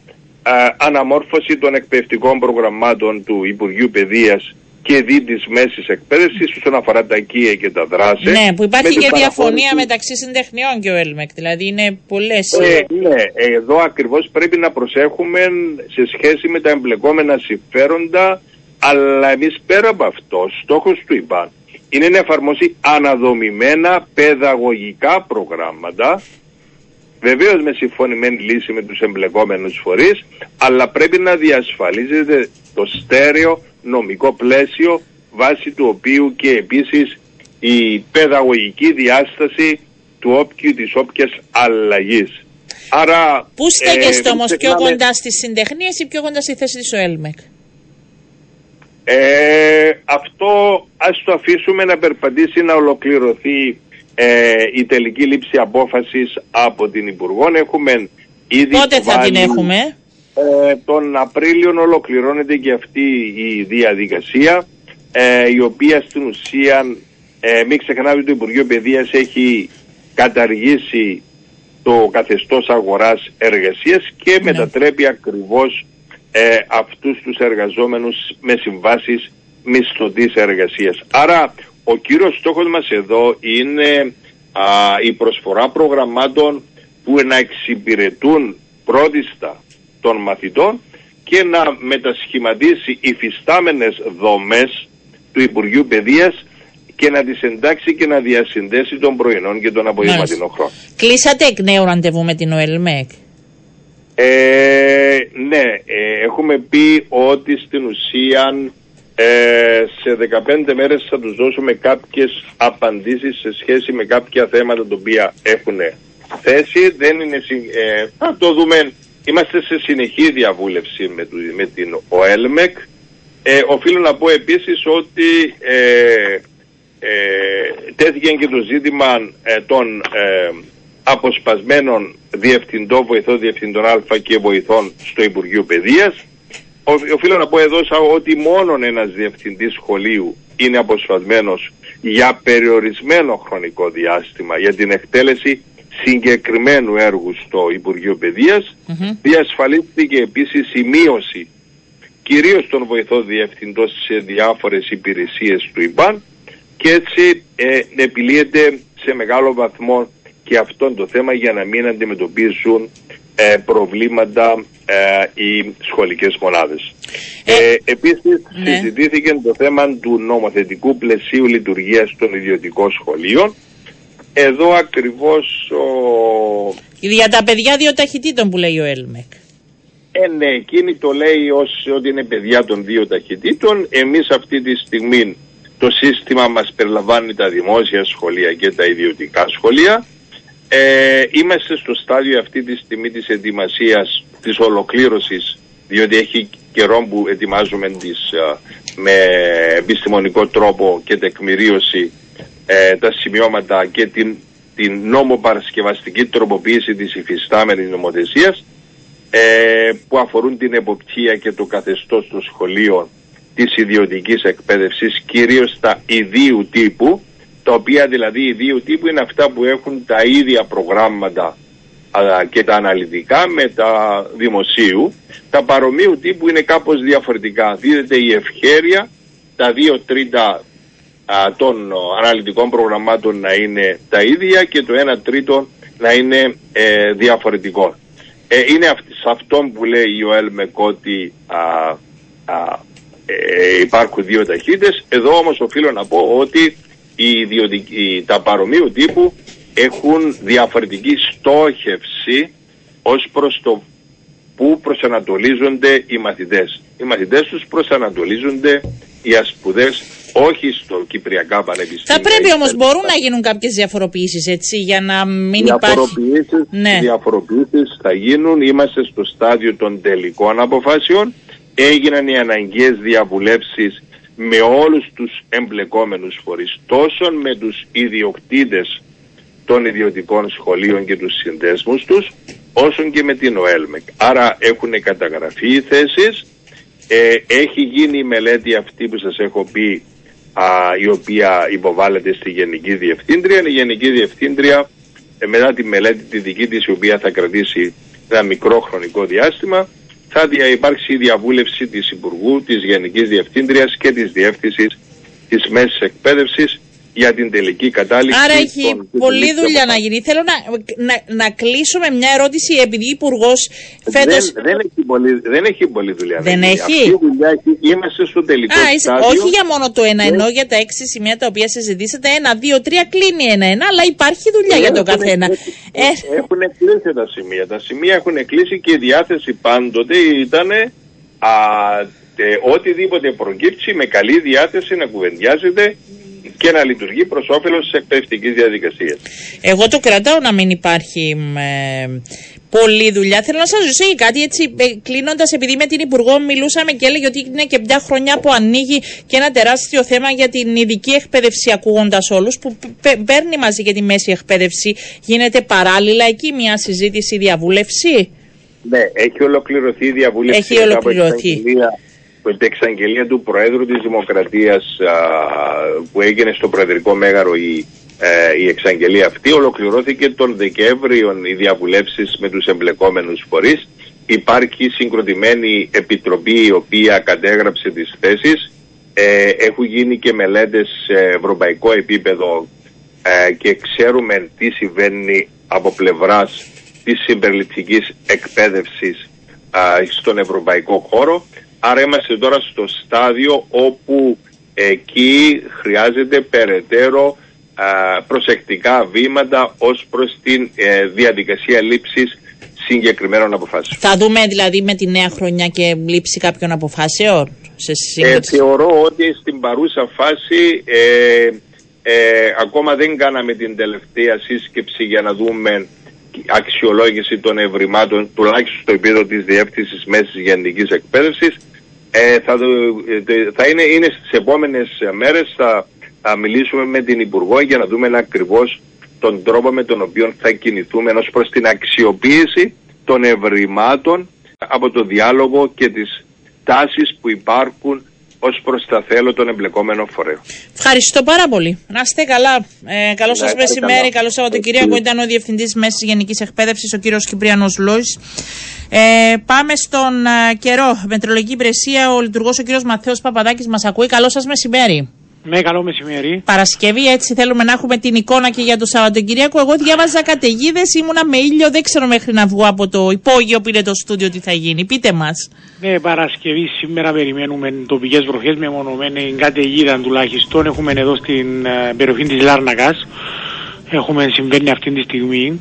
αναμόρφωση των εκπαιδευτικών προγραμμάτων του Υπουργείου Παιδείας και δι' της μέσης εκπαίδευσης όσον αφορά τα ΚΙΕ και τα δράσεις. Ναι, που υπάρχει και διαφωνία μεταξύ συντεχνιών και ΟΕΛΜΕΚ, δηλαδή είναι πολλές. Ναι, εδώ ακριβώς πρέπει να προσέχουμε σε σχέση με τα εμπλεκόμενα συμφέροντα, αλλά εμείς πέρα από αυτό, στόχος του ΙΠΑΝ είναι να εφαρμόσει αναδομημένα παιδαγωγικά προγράμματα, βεβαίως με συμφωνημένη λύση με τους εμπλεκόμενους φορείς, αλλά πρέπει να διασφαλίζεται το στέρεο νομικό πλαίσιο, βάσει του οποίου και επίσης η παιδαγωγική διάσταση της όποιας αλλαγής. Άρα, πού στέκεστε όμως, πιο κοντά στις συντεχνίες ή πιο κοντά στη θέση της ΟΕΛΜΕΚ? Αυτό ας το αφήσουμε να περπατήσει, να ολοκληρωθεί η τελική λήψη απόφασης από την Υπουργό. Έχουμε ήδη πότε θα την έχουμε? Τον Απρίλιο ολοκληρώνεται και αυτή η διαδικασία, η οποία στην ουσία, μην ξεχνάμε ότι το Υπουργείο Παιδείας έχει καταργήσει το καθεστώς αγοράς εργασίας και μετατρέπει ακριβώς αυτούς τους εργαζόμενους με συμβάσεις μισθωτής εργασίας. Άρα ο κύριος στόχος μας εδώ είναι η προσφορά προγραμμάτων που να εξυπηρετούν πρότιστα των μαθητών και να μετασχηματίσει υφιστάμενες δομές του Υπουργείου Παιδείας και να τις εντάξει και να διασυνδέσει των πρωινών και των απογευματινών χρόνων. Κλείσατε εκ νέου ραντεβού με την ΟΕΛΜΕΚ? Ναι, έχουμε πει ότι στην ουσία σε 15 μέρες θα τους δώσουμε κάποιες απαντήσεις σε σχέση με κάποια θέματα τα οποία έχουν θέσει. Δεν είναι, θα το δούμε. Είμαστε σε συνεχή διαβούλευση με την ΟΕΛΜΕΚ. Οφείλω να πω επίσης ότι τέθηκε και το ζήτημα των αποσπασμένων διευθυντών, βοηθών διευθυντών Α και βοηθών στο Υπουργείο Παιδείας. Οφείλω να πω εδώ ότι μόνον ένας διευθυντής σχολείου είναι αποσπασμένος για περιορισμένο χρονικό διάστημα για την εκτέλεση συγκεκριμένου έργου στο Υπουργείο Παιδείας. Διασφαλίστηκε επίσης η μείωση κυρίως των βοηθών διευθυντών σε διάφορες υπηρεσίες του ΙΠΑΝ και έτσι επιλύεται σε μεγάλο βαθμό και αυτό το θέμα για να μην αντιμετωπίσουν προβλήματα οι σχολικές μονάδες. Επίσης συζητήθηκε το θέμα του νομοθετικού πλαισίου λειτουργίας των ιδιωτικών σχολείων. Εδώ ακριβώς... Για τα παιδιά 2 ταχυτήτων που λέει ο ΕΛΜΕΚ. Ναι, εκείνη το λέει ότι είναι παιδιά των 2 ταχυτήτων. Εμείς αυτή τη στιγμή το σύστημα μας περιλαμβάνει τα δημόσια σχολεία και τα ιδιωτικά σχολεία. Είμαστε στο στάδιο αυτή τη στιγμή της ετοιμασίας, της ολοκλήρωσης, διότι έχει καιρό που ετοιμάζουμε τις με επιστημονικό τρόπο και τεκμηρίωση τα σημειώματα και την νομοπαρασκευαστική τροποποίηση της υφιστάμενης νομοθεσίας που αφορούν την εποπτεία και το καθεστώς των σχολείων της ιδιωτικής εκπαίδευσης, κυρίως τα ιδίου τύπου, τα οποία δηλαδή ιδίου τύπου είναι αυτά που έχουν τα ίδια προγράμματα και τα αναλυτικά με τα δημοσίου. Τα παρομοίου τύπου είναι κάπως διαφορετικά. Δίδεται η ευχέρεια τα 2/3 των αναλυτικών προγραμμάτων να είναι τα ίδια και το 1/3 να είναι διαφορετικό. Είναι σε αυτόν που λέει η ΟΕΛΜΕΚ ότι υπάρχουν δύο ταχύτητες. Εδώ όμως οφείλω να πω ότι τα παρομοίου τύπου έχουν διαφορετική στόχευση ως προς το που προσανατολίζονται οι μαθητές. Οι μαθητές τους προσανατολίζονται για σπουδές όχι στο Κυπριακά πανεπιστήμια. Θα πρέπει όμως μπορούν να γίνουν κάποιες διαφοροποιήσεις, έτσι, για να μην υπάρχει... Ναι. Διαφοροποιήσεις θα γίνουν, είμαστε στο στάδιο των τελικών αποφάσεων. Έγιναν οι αναγκαίες διαβουλεύσεις με όλους τους εμπλεκόμενους φορείς, τόσο με τους ιδιοκτήτες των ιδιωτικών σχολείων και τους συνδέσμους τους, όσον και με την ΟΕΛΜΕΚ. Άρα έχουν καταγραφεί οι θέσεις, έχει γίνει η μελέτη αυτή που σας έχω πει, η οποία υποβάλλεται στη Γενική Διευθύντρια. Η Γενική Διευθύντρια μετά τη μελέτη τη δική της, η οποία θα κρατήσει ένα μικρό χρονικό διάστημα, θα υπάρξει η διαβούλευση της Υπουργού, της Γενικής Διευθύντριας και της Διεύθυνσης της Μέσης Εκπαίδευσης για την τελική κατάληξη. Άρα έχει πολλή δουλειά να γίνει. Θέλω να κλείσω με μια ερώτηση, επειδή υπουργός φέτος... Δεν έχει πολλή δουλειά. Δεν έχει. Αυτή η δουλειά έχει. Είμαστε στο τελικό στάδιο. Όχι για μόνο το ένα, εννοώ για τα 6 σημεία τα οποία συζητήσατε. 1, 2, 3, κλείνει 1-1, αλλά υπάρχει δουλειά για τον καθένα. Έχουν κλείσει τα σημεία. Τα σημεία έχουν κλείσει και η διάθεση πάντοτε ήταν... οτιδήποτε προκύψει με καλή διάθεση να κουβεντιάζεται και να λειτουργεί προς όφελος της εκπαιδευτικής διαδικασίας. Εγώ το κρατάω να μην υπάρχει πολλή δουλειά. Θέλω να σας ρωτήσω κάτι έτσι κλείνοντας, επειδή με την Υπουργό μιλούσαμε και έλεγε ότι είναι και μια χρονιά που ανοίγει και ένα τεράστιο θέμα για την ειδική εκπαίδευση, ακούγοντας όλους, που παίρνει μαζί και τη μέση εκπαίδευση. Γίνεται παράλληλα εκεί μια συζήτηση, διαβούλευση? Ναι, έχει ολοκληρωθεί η διαβούλευση. Έχει ολοκληρωθεί. Με την εξαγγελία του Προέδρου της Δημοκρατίας που έγινε στο Προεδρικό Μέγαρο η εξαγγελία αυτή, ολοκληρώθηκε τον Δεκέμβριο οι διαβουλεύσεις με τους εμπλεκόμενους φορείς. Υπάρχει συγκροτημένη επιτροπή η οποία κατέγραψε τις θέσεις. Έχουν γίνει και μελέτες σε ευρωπαϊκό επίπεδο και ξέρουμε τι συμβαίνει από πλευράς της συμπεριληπτικής εκπαίδευσης στον ευρωπαϊκό χώρο. Άρα είμαστε τώρα στο στάδιο όπου εκεί χρειάζεται περαιτέρω προσεκτικά βήματα ως προς την διαδικασία λήψης συγκεκριμένων αποφάσεων. Θα δούμε δηλαδή με τη νέα χρονιά και λήψη κάποιων αποφάσεων σε σύγκριση. Θεωρώ ότι στην παρούσα φάση ακόμα δεν κάναμε την τελευταία σύσκεψη για να δούμε αξιολόγηση των ευρημάτων, τουλάχιστον στο επίπεδο της Διεύθυνσης Μέσης Γενικής Εκπαίδευσης. Είναι στις επόμενες μέρες, θα μιλήσουμε με την Υπουργό για να δούμε ακριβώς τον τρόπο με τον οποίο θα κινηθούμε ως προς την αξιοποίηση των ευρημάτων από το διάλογο και τις τάσεις που υπάρχουν ως προς τα θέλω των εμπλεκόμενων φορέων. Ευχαριστώ πάρα πολύ. Να είστε καλά. Καλό σας μεσημέρι, καλό Σαββατοκύριακο. Ήταν ο Διευθυντής Μέσης Γενικής Εκπαίδευσης, ο κύριος Κυπριανός Λούης. Πάμε στον καιρό. Μετρολογική υπηρεσία, ο λειτουργός ο κύριος Μαθέος Παπαδάκης μας ακούει. Καλό σας μεσημέρι. Ναι, καλό μεσημέρι. Παρασκευή, έτσι θέλουμε να έχουμε την εικόνα και για το Σαββατοκύριακο. Εγώ διάβαζα καταιγίδες, ήμουνα με ήλιο, δεν ξέρω μέχρι να βγω από το υπόγειο που είναι το στούντιο τι θα γίνει. Πείτε μας. Ναι, Παρασκευή σήμερα περιμένουμε τοπικές βροχές με μονομένη καταιγίδα τουλάχιστον. Έχουμε εδώ στην περιοχή της Λάρνακας. Συμβαίνει αυτή τη στιγμή.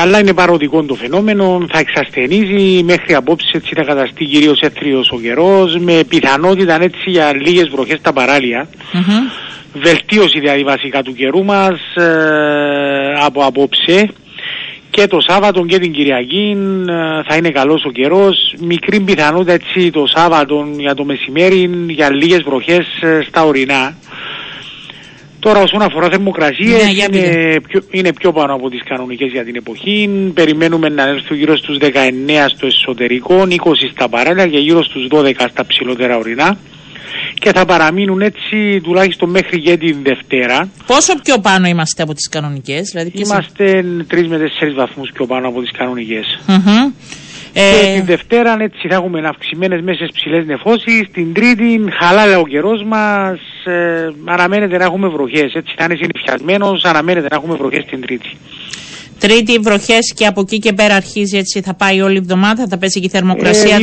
Αλλά είναι παροδικό το φαινόμενο, θα εξασθενίζει, μέχρι απόψε έτσι θα καταστεί κυρίως έθριος ο καιρός, με πιθανότητα έτσι για λίγες βροχές τα παράλια. Mm-hmm. Βελτίωση δηλαδή βασικά του καιρού μας από απόψε. και το Σάββατο και την Κυριακή θα είναι καλός ο καιρός. Μικρή πιθανότητα έτσι το Σάββατο για το μεσημέρι για λίγες βροχές στα ορεινά. Τώρα όσον αφορά θερμοκρασίες είναι πιο πάνω από τις κανονικές για την εποχή. Περιμένουμε να έρθουν γύρω στους 19 στο εσωτερικό, 20 στα παράλια και γύρω στους 12 στα ψηλότερα ορεινά. Και θα παραμείνουν έτσι τουλάχιστον μέχρι και την Δευτέρα. Πόσο πιο πάνω είμαστε από τις κανονικές, δηλαδή? Είμαστε 3 με 4 βαθμούς πιο πάνω από τις κανονικές. Mm-hmm. Και την Δευτέρα έτσι θα έχουμε αυξημένες μέσες ψηλές νεφώσεις. Την Τρίτη χαλάλα ο καιρός μας, αναμένεται να έχουμε βροχές. Έτσι θα είναι συννεφιασμένος, αναμένεται να έχουμε βροχές την Τρίτη. Τρίτη βροχές και από εκεί και πέρα αρχίζει, έτσι θα πάει όλη η εβδομάδα, θα πέσει και η θερμοκρασία.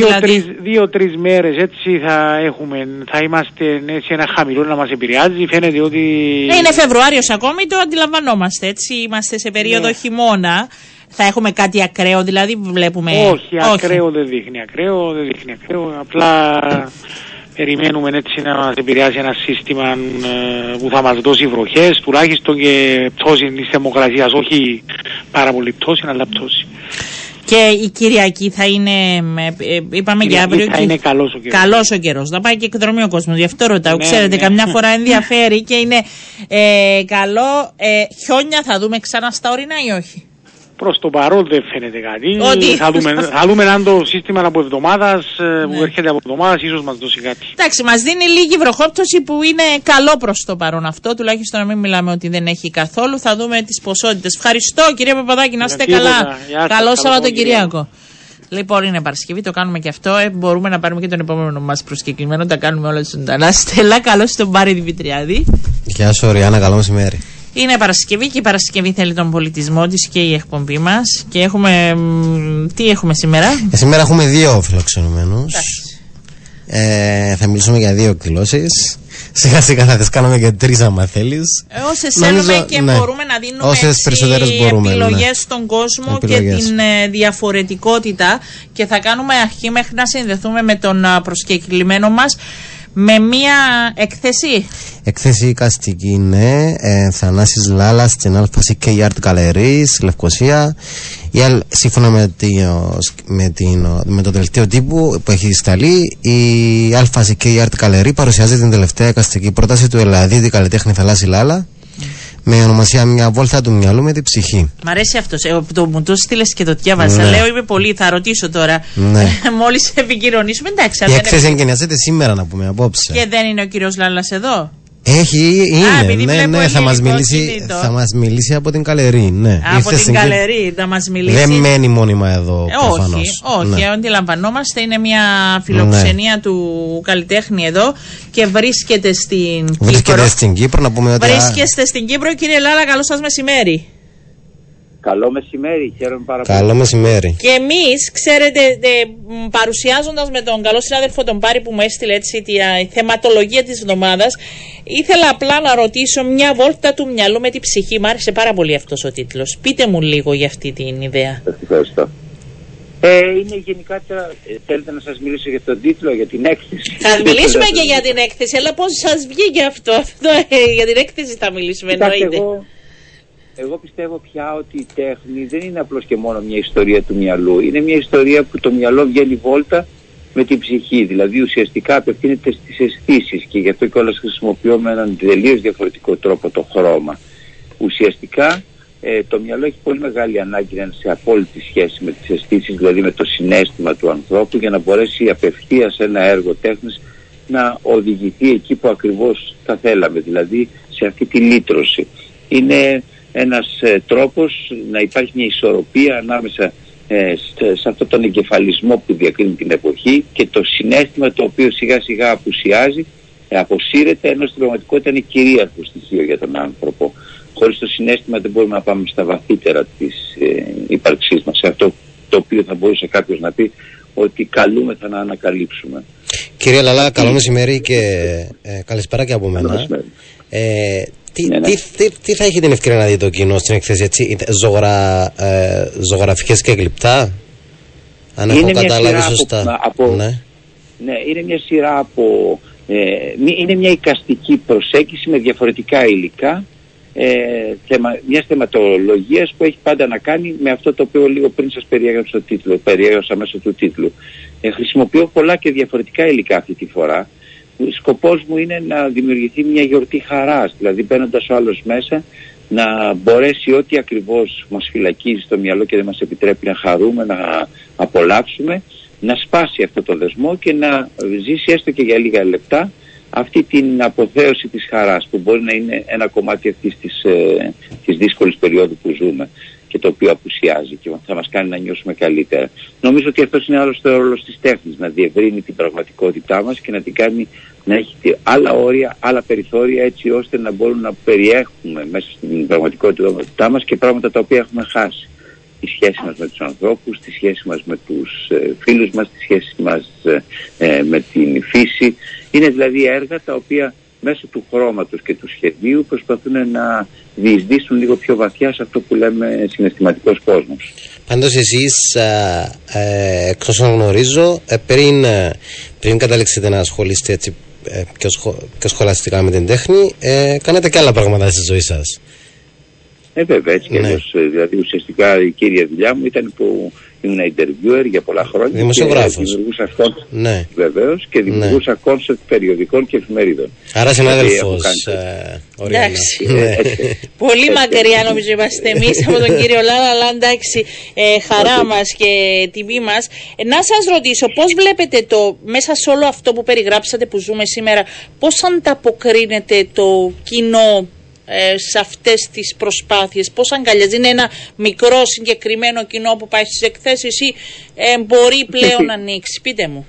Δύο-τρεις μέρες έτσι θα έχουμε, θα είμαστε σε ένα χαμηλό να μας επηρεάζει, φαίνεται ότι... Είναι Φεβρουάριος ακόμη, το αντιλαμβανόμαστε, έτσι, είμαστε σε περίοδο χειμώνα. Θα έχουμε κάτι ακραίο, δηλαδή βλέπουμε... Όχι. Ακραίο δεν δείχνει, απλά... Περιμένουμε έτσι να μας επηρεάσει ένα σύστημα που θα μας δώσει βροχές, τουλάχιστον και πτώση της θερμοκρασίας, όχι πάρα πολύ πτώση, αλλά πτώση. Και η Κυριακή θα είναι, είπαμε για αύριο, θα είναι καλός ο καιρός. Καλός ο καιρός, να πάει και εκδρομή ο κόσμος, γι' αυτό ρωτάω, ξέρετε, καμιά φορά ενδιαφέρει και είναι καλό. Χιόνια θα δούμε ξανά στα ορεινά ή όχι? Προς το παρόν δεν φαίνεται κάτι. Θα δούμε αν το σύστημα από εβδομάδας που έρχεται από εβδομάδας ίσως μας δώσει κάτι. Εντάξει, μας δίνει λίγη βροχόπτωση που είναι καλό προς το παρόν αυτό. Τουλάχιστον να μην μιλάμε ότι δεν έχει καθόλου. Θα δούμε τις ποσότητες. Ευχαριστώ κύριε Παπαδάκη, να είστε καλά. Καλό Σαββατοκυριακό. Λοιπόν, είναι Παρασκευή, το κάνουμε και αυτό. Μπορούμε να πάρουμε και τον επόμενο μας προσκεκλημένο. Τα κάνουμε όλα ζωντανά. Στέλλα, καλώς στον Πάρη Δημητριάδη. Γεια σου, Ριάννα, καλό μεσημέρι. Είναι Παρασκευή και η Παρασκευή θέλει τον πολιτισμό της και η εκπομπή μας. Και έχουμε. Τι έχουμε σήμερα? Σήμερα έχουμε δύο φιλοξενούμενους. Θα μιλήσουμε για δύο εκδηλώσεις. Σιγά σιγά θα τις κάνουμε και τρεις, άμα θέλεις. Όσες θέλουμε και μπορούμε να δίνουμε επιλογές στον κόσμο και την διαφορετικότητα. Και θα κάνουμε αρχή μέχρι να συνδεθούμε με τον προσκεκλημένο μας. Με μία εκθεσή. Εκθεσή καστική είναι Θανάσης Λάλας στην Αλφα ΙΑΡΤ Καλερή, στη Λευκοσία. Σύμφωνα με το τελευταίο τύπου που έχει σταλεί, η Αλφα ΙΑΡΤ Καλερή παρουσιάζει την τελευταία καστική πρόταση του Ελλαδίτη καλλιτέχνη Θανάση Λάλα με ονομασία Μια βόλτα του μυαλού με την ψυχή. Μ' αρέσει αυτός. Μου το στείλες και το διάβασα. Ναι. Λέω, είμαι πολύ, θα ρωτήσω τώρα. Ναι. Μόλις επικοινωνήσουμε, εντάξει. Η έκθεση εγκαινιάζεται σήμερα, να πούμε, απόψε. Και δεν είναι ο κύριος Λάλλας εδώ? Είναι, θα μας μιλήσει από την Καλερή, ναι. Από την Καλερή θα μας μιλήσει. Δεν μένει μόνιμα εδώ, προφανώς. Όχι, αντιλαμβανόμαστε, είναι μια φιλοξενία του καλλιτέχνη εδώ και βρίσκεται στην Κύπρο. Βρίσκεστε στην Κύπρο, κύριε Λάλα, καλό σας μεσημέρι. Καλό μεσημέρι, χαίρομαι πάρα πολύ. Καλό μεσημέρι. Και εμείς, ξέρετε, παρουσιάζοντας με τον καλό συνάδελφο τον Πάρη που μου έστειλε έτσι τη θεματολογία της εβδομάδας, ήθελα απλά να ρωτήσω μια βόλτα του μυαλού με την ψυχή. Μ' άρεσε πάρα πολύ αυτός ο τίτλος. Πείτε μου λίγο για αυτή την ιδέα. Ευχαριστώ. Είναι γενικά, θέλετε να σας μιλήσω για τον τίτλο, για την έκθεση? Θα μιλήσουμε και για την έκθεση, αλλά πώς σας βγήκε αυτό για την έκθεση θα μιλήσουμε, εννοείται. Εγώ πιστεύω πια ότι η τέχνη δεν είναι απλώς και μόνο μια ιστορία του μυαλού. Είναι μια ιστορία που το μυαλό βγαίνει βόλτα με την ψυχή. Δηλαδή ουσιαστικά απευθύνεται στις αισθήσεις και γι' αυτό κιόλας χρησιμοποιώ με έναν τελείως διαφορετικό τρόπο το χρώμα. Ουσιαστικά το μυαλό έχει πολύ μεγάλη ανάγκη να είναι σε απόλυτη σχέση με τις αισθήσεις, δηλαδή με το συναίσθημα του ανθρώπου, για να μπορέσει απευθείας ένα έργο τέχνης να οδηγηθεί εκεί που ακριβώς θα θέλαμε, δηλαδή σε αυτή τη λύτρωση. Είναι ένας τρόπος να υπάρχει μια ισορροπία ανάμεσα σε αυτόν τον εγκεφαλισμό που διακρίνει την εποχή και το συναίσθημα το οποίο σιγά σιγά απουσιάζει, αποσύρεται, ενώ στην πραγματικότητα είναι κυρίαρχο στοιχείο για τον άνθρωπο. Χωρίς το συναίσθημα δεν μπορούμε να πάμε στα βαθύτερα της ύπαρξής μας, σε αυτό το οποίο θα μπορούσε κάποιος να πει ότι καλούμεθα να ανακαλύψουμε. Κύριε Λαλά, καλό μεσημέρι και καλησπέρα και από μένα. Τι θα έχει την ευκαιρία να δει το κοινό στην εκθέση, έτσι, ζωγραφικές και γλυπτά, αν έχω καταλάβει σωστά? Ναι, είναι μια σειρά από... είναι μια εικαστική προσέγγιση με διαφορετικά υλικά μιας θεματολογίας που έχει πάντα να κάνει με αυτό το οποίο λίγο πριν σας περιέγραψα μέσω του τίτλου. Χρησιμοποιώ πολλά και διαφορετικά υλικά αυτή τη φορά. Σκοπός μου είναι να δημιουργηθεί μια γιορτή χαράς, δηλαδή μπαίνοντας ο άλλος μέσα να μπορέσει ό,τι ακριβώς μας φυλακίζει στο μυαλό και δεν μας επιτρέπει να χαρούμε, να απολαύσουμε, να σπάσει αυτό το δεσμό και να ζήσει έστω και για λίγα λεπτά αυτή την αποθέωση της χαράς που μπορεί να είναι ένα κομμάτι αυτής της δύσκολης περίοδου που ζούμε και το οποίο απουσιάζει και θα μας κάνει να νιώσουμε καλύτερα. Νομίζω ότι αυτός είναι άλλωστε ο ρόλος της τέχνης, να διευρύνει την πραγματικότητά μας και να την κάνει να έχει άλλα όρια, άλλα περιθώρια, έτσι ώστε να μπορούμε να περιέχουμε μέσα στην πραγματικότητά μας και πράγματα τα οποία έχουμε χάσει. Τη σχέση μας με τους ανθρώπους, τη σχέση μας με τους φίλους μας, τη σχέση μας με την φύση. Είναι δηλαδή έργα τα οποία μέσω του χρώματος και του σχεδίου προσπαθούν να διεισδύσουν λίγο πιο βαθιά σε αυτό που λέμε συναισθηματικός κόσμος. Πάντως εσείς, εκτός να γνωρίζω, πριν καταλήξετε να ασχολείστε έτσι πιο σχολαστικά με την τέχνη, κάνετε και άλλα πράγματα στη ζωή σας. Βέβαια, έτσι και εγώ, δηλαδή ουσιαστικά η κύρια δουλειά μου ήταν που ήμουν interviewer για πολλά χρόνια. Δημοσιογράφος. Δημιουργούσα κόνσεπτ, ναι. Βεβαίως, και δημιουργούσα κόνσεπτ περιοδικών και εφημερίδων. Άρα συνάδελφος. Εντάξει. Πολύ μακριά νομίζω είμαστε εμείς από τον κύριο Λάλα, αλλά εντάξει, χαρά μας και τιμή μας. Να σας ρωτήσω, πώς βλέπετε μέσα σε όλο αυτό που περιγράψατε που ζούμε σήμερα, πώς ανταποκρίνεται το κοινό σε αυτές τις προσπάθειες, πώς αγκαλιάζει? Είναι ένα μικρό συγκεκριμένο κοινό που πάει στις εκθέσεις ή μπορεί πλέον να ανοίξει? Πείτε μου.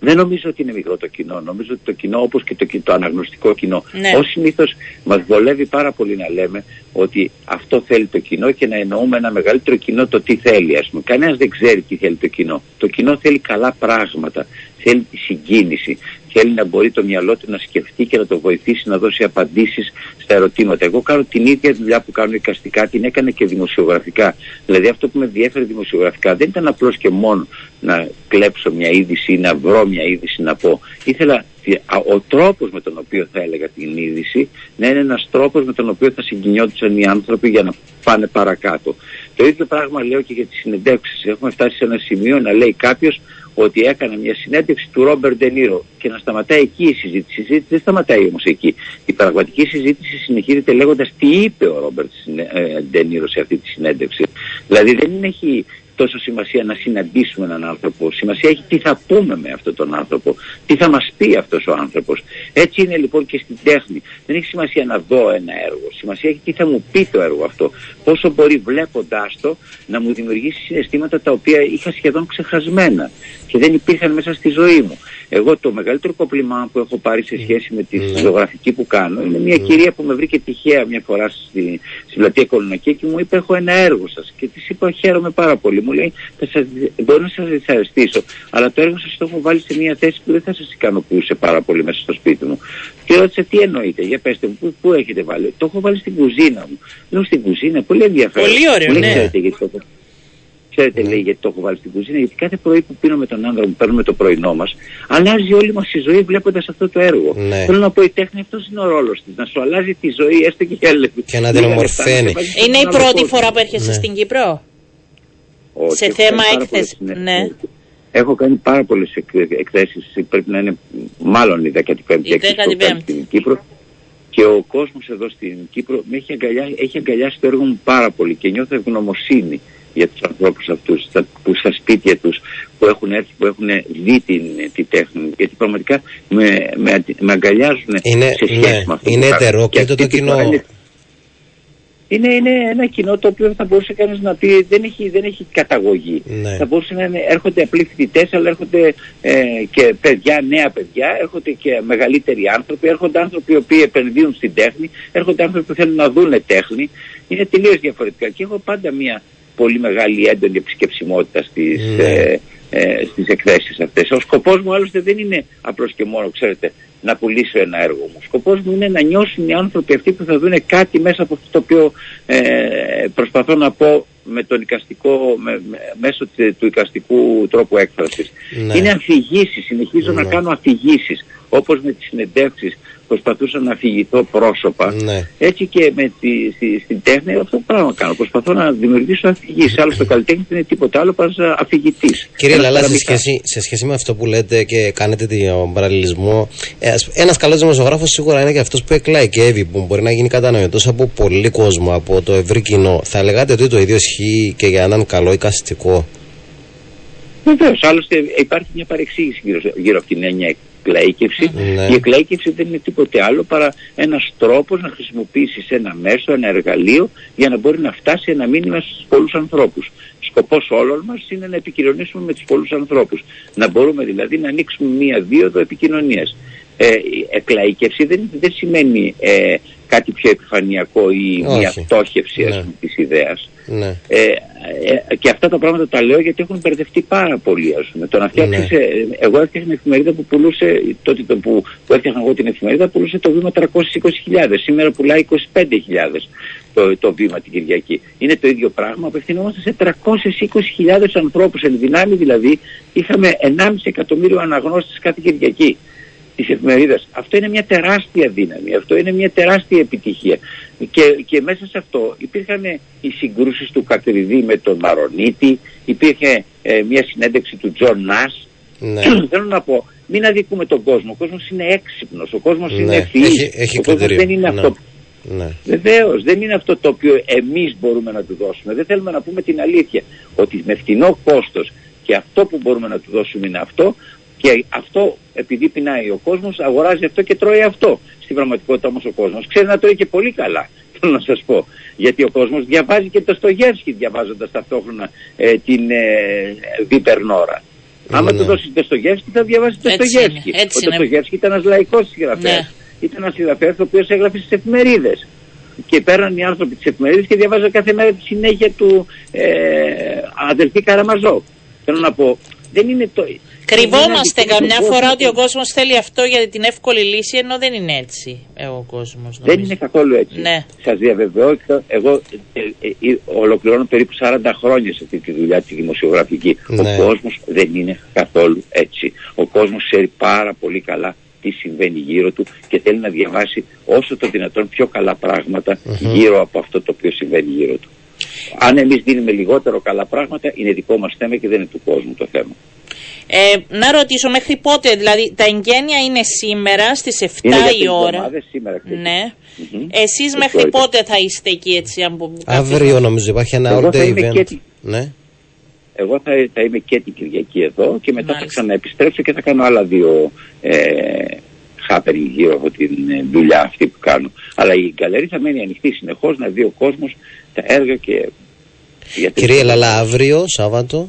Δεν νομίζω ότι είναι μικρό το κοινό. Νομίζω ότι το κοινό, όπως και το αναγνωστικό κοινό, ως συνήθως μας βολεύει πάρα πολύ να λέμε ότι αυτό θέλει το κοινό και να εννοούμε ένα μεγαλύτερο κοινό το τι θέλει. Ας πούμε, κανένας δεν ξέρει τι θέλει το κοινό. Το κοινό θέλει καλά πράγματα. Θέλει τη συγκίνηση. Θέλει να μπορεί το μυαλό του να σκεφτεί και να το βοηθήσει να δώσει απαντήσεις στα ερωτήματα. Εγώ κάνω την ίδια δουλειά που κάνω εικαστικά, την έκανα και δημοσιογραφικά. Δηλαδή, αυτό που με διέφερε δημοσιογραφικά δεν ήταν απλώς και μόνο να κλέψω μια είδηση ή να βρω μια είδηση να πω. Ήθελα ο τρόπος με τον οποίο θα έλεγα την είδηση να είναι ένας τρόπος με τον οποίο θα συγκινιόντουσαν οι άνθρωποι για να πάνε παρακάτω. Το ίδιο πράγμα λέω και για τις συνεντεύξεις. Έχουμε φτάσει σε ένα σημείο να λέει κάποιος ότι έκανα μια συνέντευξη του Ρόμπερτ Ντε Νίρο και να σταματάει εκεί η συζήτηση. Η συζήτηση δεν σταματάει όμως εκεί. Η πραγματική συζήτηση συνεχίζεται λέγοντας τι είπε ο Ρόμπερτ Ντε Νίρο σε αυτή τη συνέντευξη. Δηλαδή δεν έχει τόσο σημασία να συναντήσουμε έναν άνθρωπο. Σημασία έχει τι θα πούμε με αυτόν τον άνθρωπο. Τι θα μας πει αυτός ο άνθρωπος. Έτσι είναι λοιπόν και στην τέχνη. Δεν έχει σημασία να δω ένα έργο. Σημασία έχει τι θα μου πει το έργο αυτό. Πόσο μπορεί βλέποντάς το να μου δημιουργήσει συναισθήματα τα οποία είχα σχεδόν ξεχασμένα και δεν υπήρχαν μέσα στη ζωή μου. Εγώ το μεγαλύτερο κομπλιμά που έχω πάρει σε σχέση με τη ζωγραφική που κάνω είναι μια κυρία που με βρήκε τυχαία μια φορά στην πλατεία Κολονακία και μου είπε: έχω ένα έργο σας. Και της είπα: χαίρομαι πάρα πολύ. Μου λέει: μπορώ να σας ευχαριστήσω, αλλά το έργο σας το έχω βάλει σε μια θέση που δεν θα σας ικανοποιούσε πάρα πολύ μέσα στο σπίτι μου. Και ρώτησα: τι εννοείτε, για πέστε μου, πού έχετε βάλει? Το έχω βάλει στην κουζίνα μου. Λέω: στην κουζίνα, πολύ ενδιαφέρον. Πολύ ωραίο, ναι. Ξέρετε γιατί το έχω. Ξέρετε, λέει, γιατί το έχω βάλει στην κουζίνα? Γιατί κάθε πρωί που πίνω με τον άντρα μου, παίρνουμε το πρωινό μας, αλλάζει όλη μας η ζωή βλέποντας αυτό το έργο. Ναι. Θέλω να πω, η τέχνη αυτός είναι ο ρόλος της. Να σου αλλάζει τη ζωή, έστω και για λεπτά. Και να την ομορφαίνει. Είναι η πρώτη φορά που έρχεσαι στην Κύπρο? Όχι, σε θέμα έκθεση, ναι. Έχω κάνει πάρα πολλές εκθέσεις, πρέπει να είναι μάλλον η 15η έκθεση που κάνει στην Κύπρο. Και ο κόσμος εδώ στην Κύπρο με έχει αγκαλιάσει το έργο μου πάρα πολύ και νιώθω ευγνωμοσύνη για τους ανθρώπους αυτούς που στα σπίτια τους που έχουν έρθει, που έχουν δει την τέχνη. Γιατί πραγματικά με αγκαλιάζουν σε σχέση με αυτό. Είναι έτερο και το κοινό. Είναι ένα κοινό το οποίο θα μπορούσε κανείς να πει δεν έχει καταγωγή. Ναι. Θα μπορούσε να είναι, έρχονται απλοί φοιτητές, αλλά έρχονται και παιδιά, νέα παιδιά, έρχονται και μεγαλύτεροι άνθρωποι, έρχονται άνθρωποι οι οποίοι επενδύουν στην τέχνη, έρχονται άνθρωποι που θέλουν να δουν τέχνη. Είναι τελείως διαφορετικά. Και έχω πάντα μια πολύ μεγάλη έντονη επισκεψιμότητα στις, στις εκθέσεις αυτές. Ο σκοπός μου άλλωστε δεν είναι απλώς και μόνο, ξέρετε, να πουλήσω ένα έργο μου. Ο σκοπός μου είναι να νιώσουν οι άνθρωποι αυτοί που θα δουν κάτι μέσα από αυτό το οποίο προσπαθώ να πω με τον εικαστικό, μέσω του εικαστικού τρόπου έκφρασης. Ναι. Είναι αφηγήσεις, συνεχίζω να κάνω αφηγήσεις. όπως με τις συνεντεύξεις προσπαθούσα να αφηγηθώ πρόσωπα, ναι, έτσι και με στην τέχνη αυτό το πράγμα κάνω. Προσπαθώ να δημιουργήσω αφηγήσεις. Άλλωστε, το καλλιτέχνη είναι τίποτα άλλο παρά αφηγητής. Κύριε Λαλά, σε σχέση με αυτό που λέτε και κάνετε τον παραλληλισμό, ένας καλός δημοσιογράφος σίγουρα είναι και αυτός που εκλάει και έβει, που μπορεί να γίνει κατανοητός από πολύ κόσμο, από το ευρύ κοινό. Θα λέγατε ότι το ίδιο ισχύει και για έναν καλό εικαστικό? Βεβαίως, άλλωστε υπάρχει μια παρεξήγηση γύρω από την έννοια εκλαίκευση. Ναι. Η εκλαίκευση δεν είναι τίποτε άλλο παρά ένας τρόπος να χρησιμοποιήσεις ένα μέσο, ένα εργαλείο για να μπορεί να φτάσει ένα μήνυμα στους πολλούς ανθρώπους. Σκοπός όλων μας είναι να επικοινωνήσουμε με τους πολλούς ανθρώπους. Να μπορούμε δηλαδή να ανοίξουμε μία δίωδο επικοινωνίας. Εκλαίκευση δεν σημαίνει κάτι πιο επιφανειακό ή μια πτώχευση, ναι, της ιδέας. Ναι. Και αυτά τα πράγματα τα λέω γιατί έχουν μπερδευτεί πάρα πολύ. Το να φτιάξεις, ναι, εγώ έφτιαχνα εφημερίδα που πουλούσε, τότε που έφτιαχνα εγώ την εφημερίδα, πουλούσε το Βήμα 320.000. Σήμερα πουλάει 25.000 το Βήμα την Κυριακή. Είναι το ίδιο πράγμα. Απευθυνόμαστε σε 320.000 ανθρώπους. Εν δυνάμει δηλαδή είχαμε 1,5 εκατομμύριο αναγνώστες κάθε Κυριακή της εφημερίδας. Αυτό είναι μια τεράστια δύναμη, αυτό είναι μια τεράστια επιτυχία. Και μέσα σε αυτό υπήρχαν οι συγκρούσεις του Κακριδί με τον Μαρονίτη, υπήρχε μια συνέντευξη του Τζον Νας. Ναι. Θέλω να πω, μην αδικούμε τον κόσμο. Ο κόσμος είναι έξυπνος, ο κόσμος, ναι, είναι ευφυής. Ο κόσμος δεν είναι, ναι, αυτό. Ναι. Βεβαίως, δεν είναι αυτό το οποίο εμείς μπορούμε να του δώσουμε. Δεν θέλουμε να πούμε την αλήθεια. Ότι με φτηνό κόστος και αυτό που μπορούμε να του δώσουμε είναι αυτό. Και αυτό, επειδή πεινάει ο κόσμος, αγοράζει αυτό και τρώει αυτό. Στην πραγματικότητα όμως ο κόσμος ξέρει να τρώει και πολύ καλά, θέλω να σας πω. Γιατί ο κόσμος διαβάζει και το Στογεύσκι, διαβάζοντας ταυτόχρονα την Δίπερν Ώρα. Άμα του δώσει το Στογεύσκι, θα διαβάζει το Στογεύσκι. Ο Στογεύσκι ήταν ένας λαϊκός συγγραφέας. Ναι. Ήταν ένας συγγραφέας ο οποίος έγραφε στις εφημερίδες. Και πέραν οι άνθρωποι τις εφημερίδες και διαβάζαν κάθε μέρα τη συνέχεια του Αδελφή Καραμαζό. Θέλω να πω, δεν είναι το. Κρυβόμαστε καμιά φορά ότι ο κόσμος θέλει αυτό για την εύκολη λύση, ενώ δεν είναι έτσι ο κόσμος. Δεν είναι καθόλου έτσι. Ναι. Σας διαβεβαιώ, εγώ ολοκληρώνω περίπου 40 χρόνια σε αυτή τη δουλειά τη δημοσιογραφική. Ναι. Ο κόσμος δεν είναι καθόλου έτσι. Ο κόσμος ξέρει πάρα πολύ καλά τι συμβαίνει γύρω του και θέλει να διαβάσει όσο το δυνατόν πιο καλά πράγματα γύρω από αυτό το οποίο συμβαίνει γύρω του. Αν εμείς δίνουμε λιγότερο καλά πράγματα, είναι δικό μας θέμα και δεν είναι του κόσμου το θέμα. Να ρωτήσω μέχρι πότε, δηλαδή τα εγγένεια είναι σήμερα στις 7 είναι η ώρα. Σήμερα, ναι. Εσείς μέχρι πότε θα είστε εκεί, έτσι? Αύριο νομίζω υπάρχει ένα all day event. Ναι. Εγώ θα είμαι και την Κυριακή εδώ και μετά, μάλιστα, θα ξαναεπιστρέψω και θα κάνω άλλα δύο happening γύρω από την δουλειά αυτή που κάνω. Αλλά η γκαλερί θα μένει ανοιχτή συνεχώς να δει ο κόσμος τα έργα και. Κυρία Λαλά, αύριο, Σάββατο.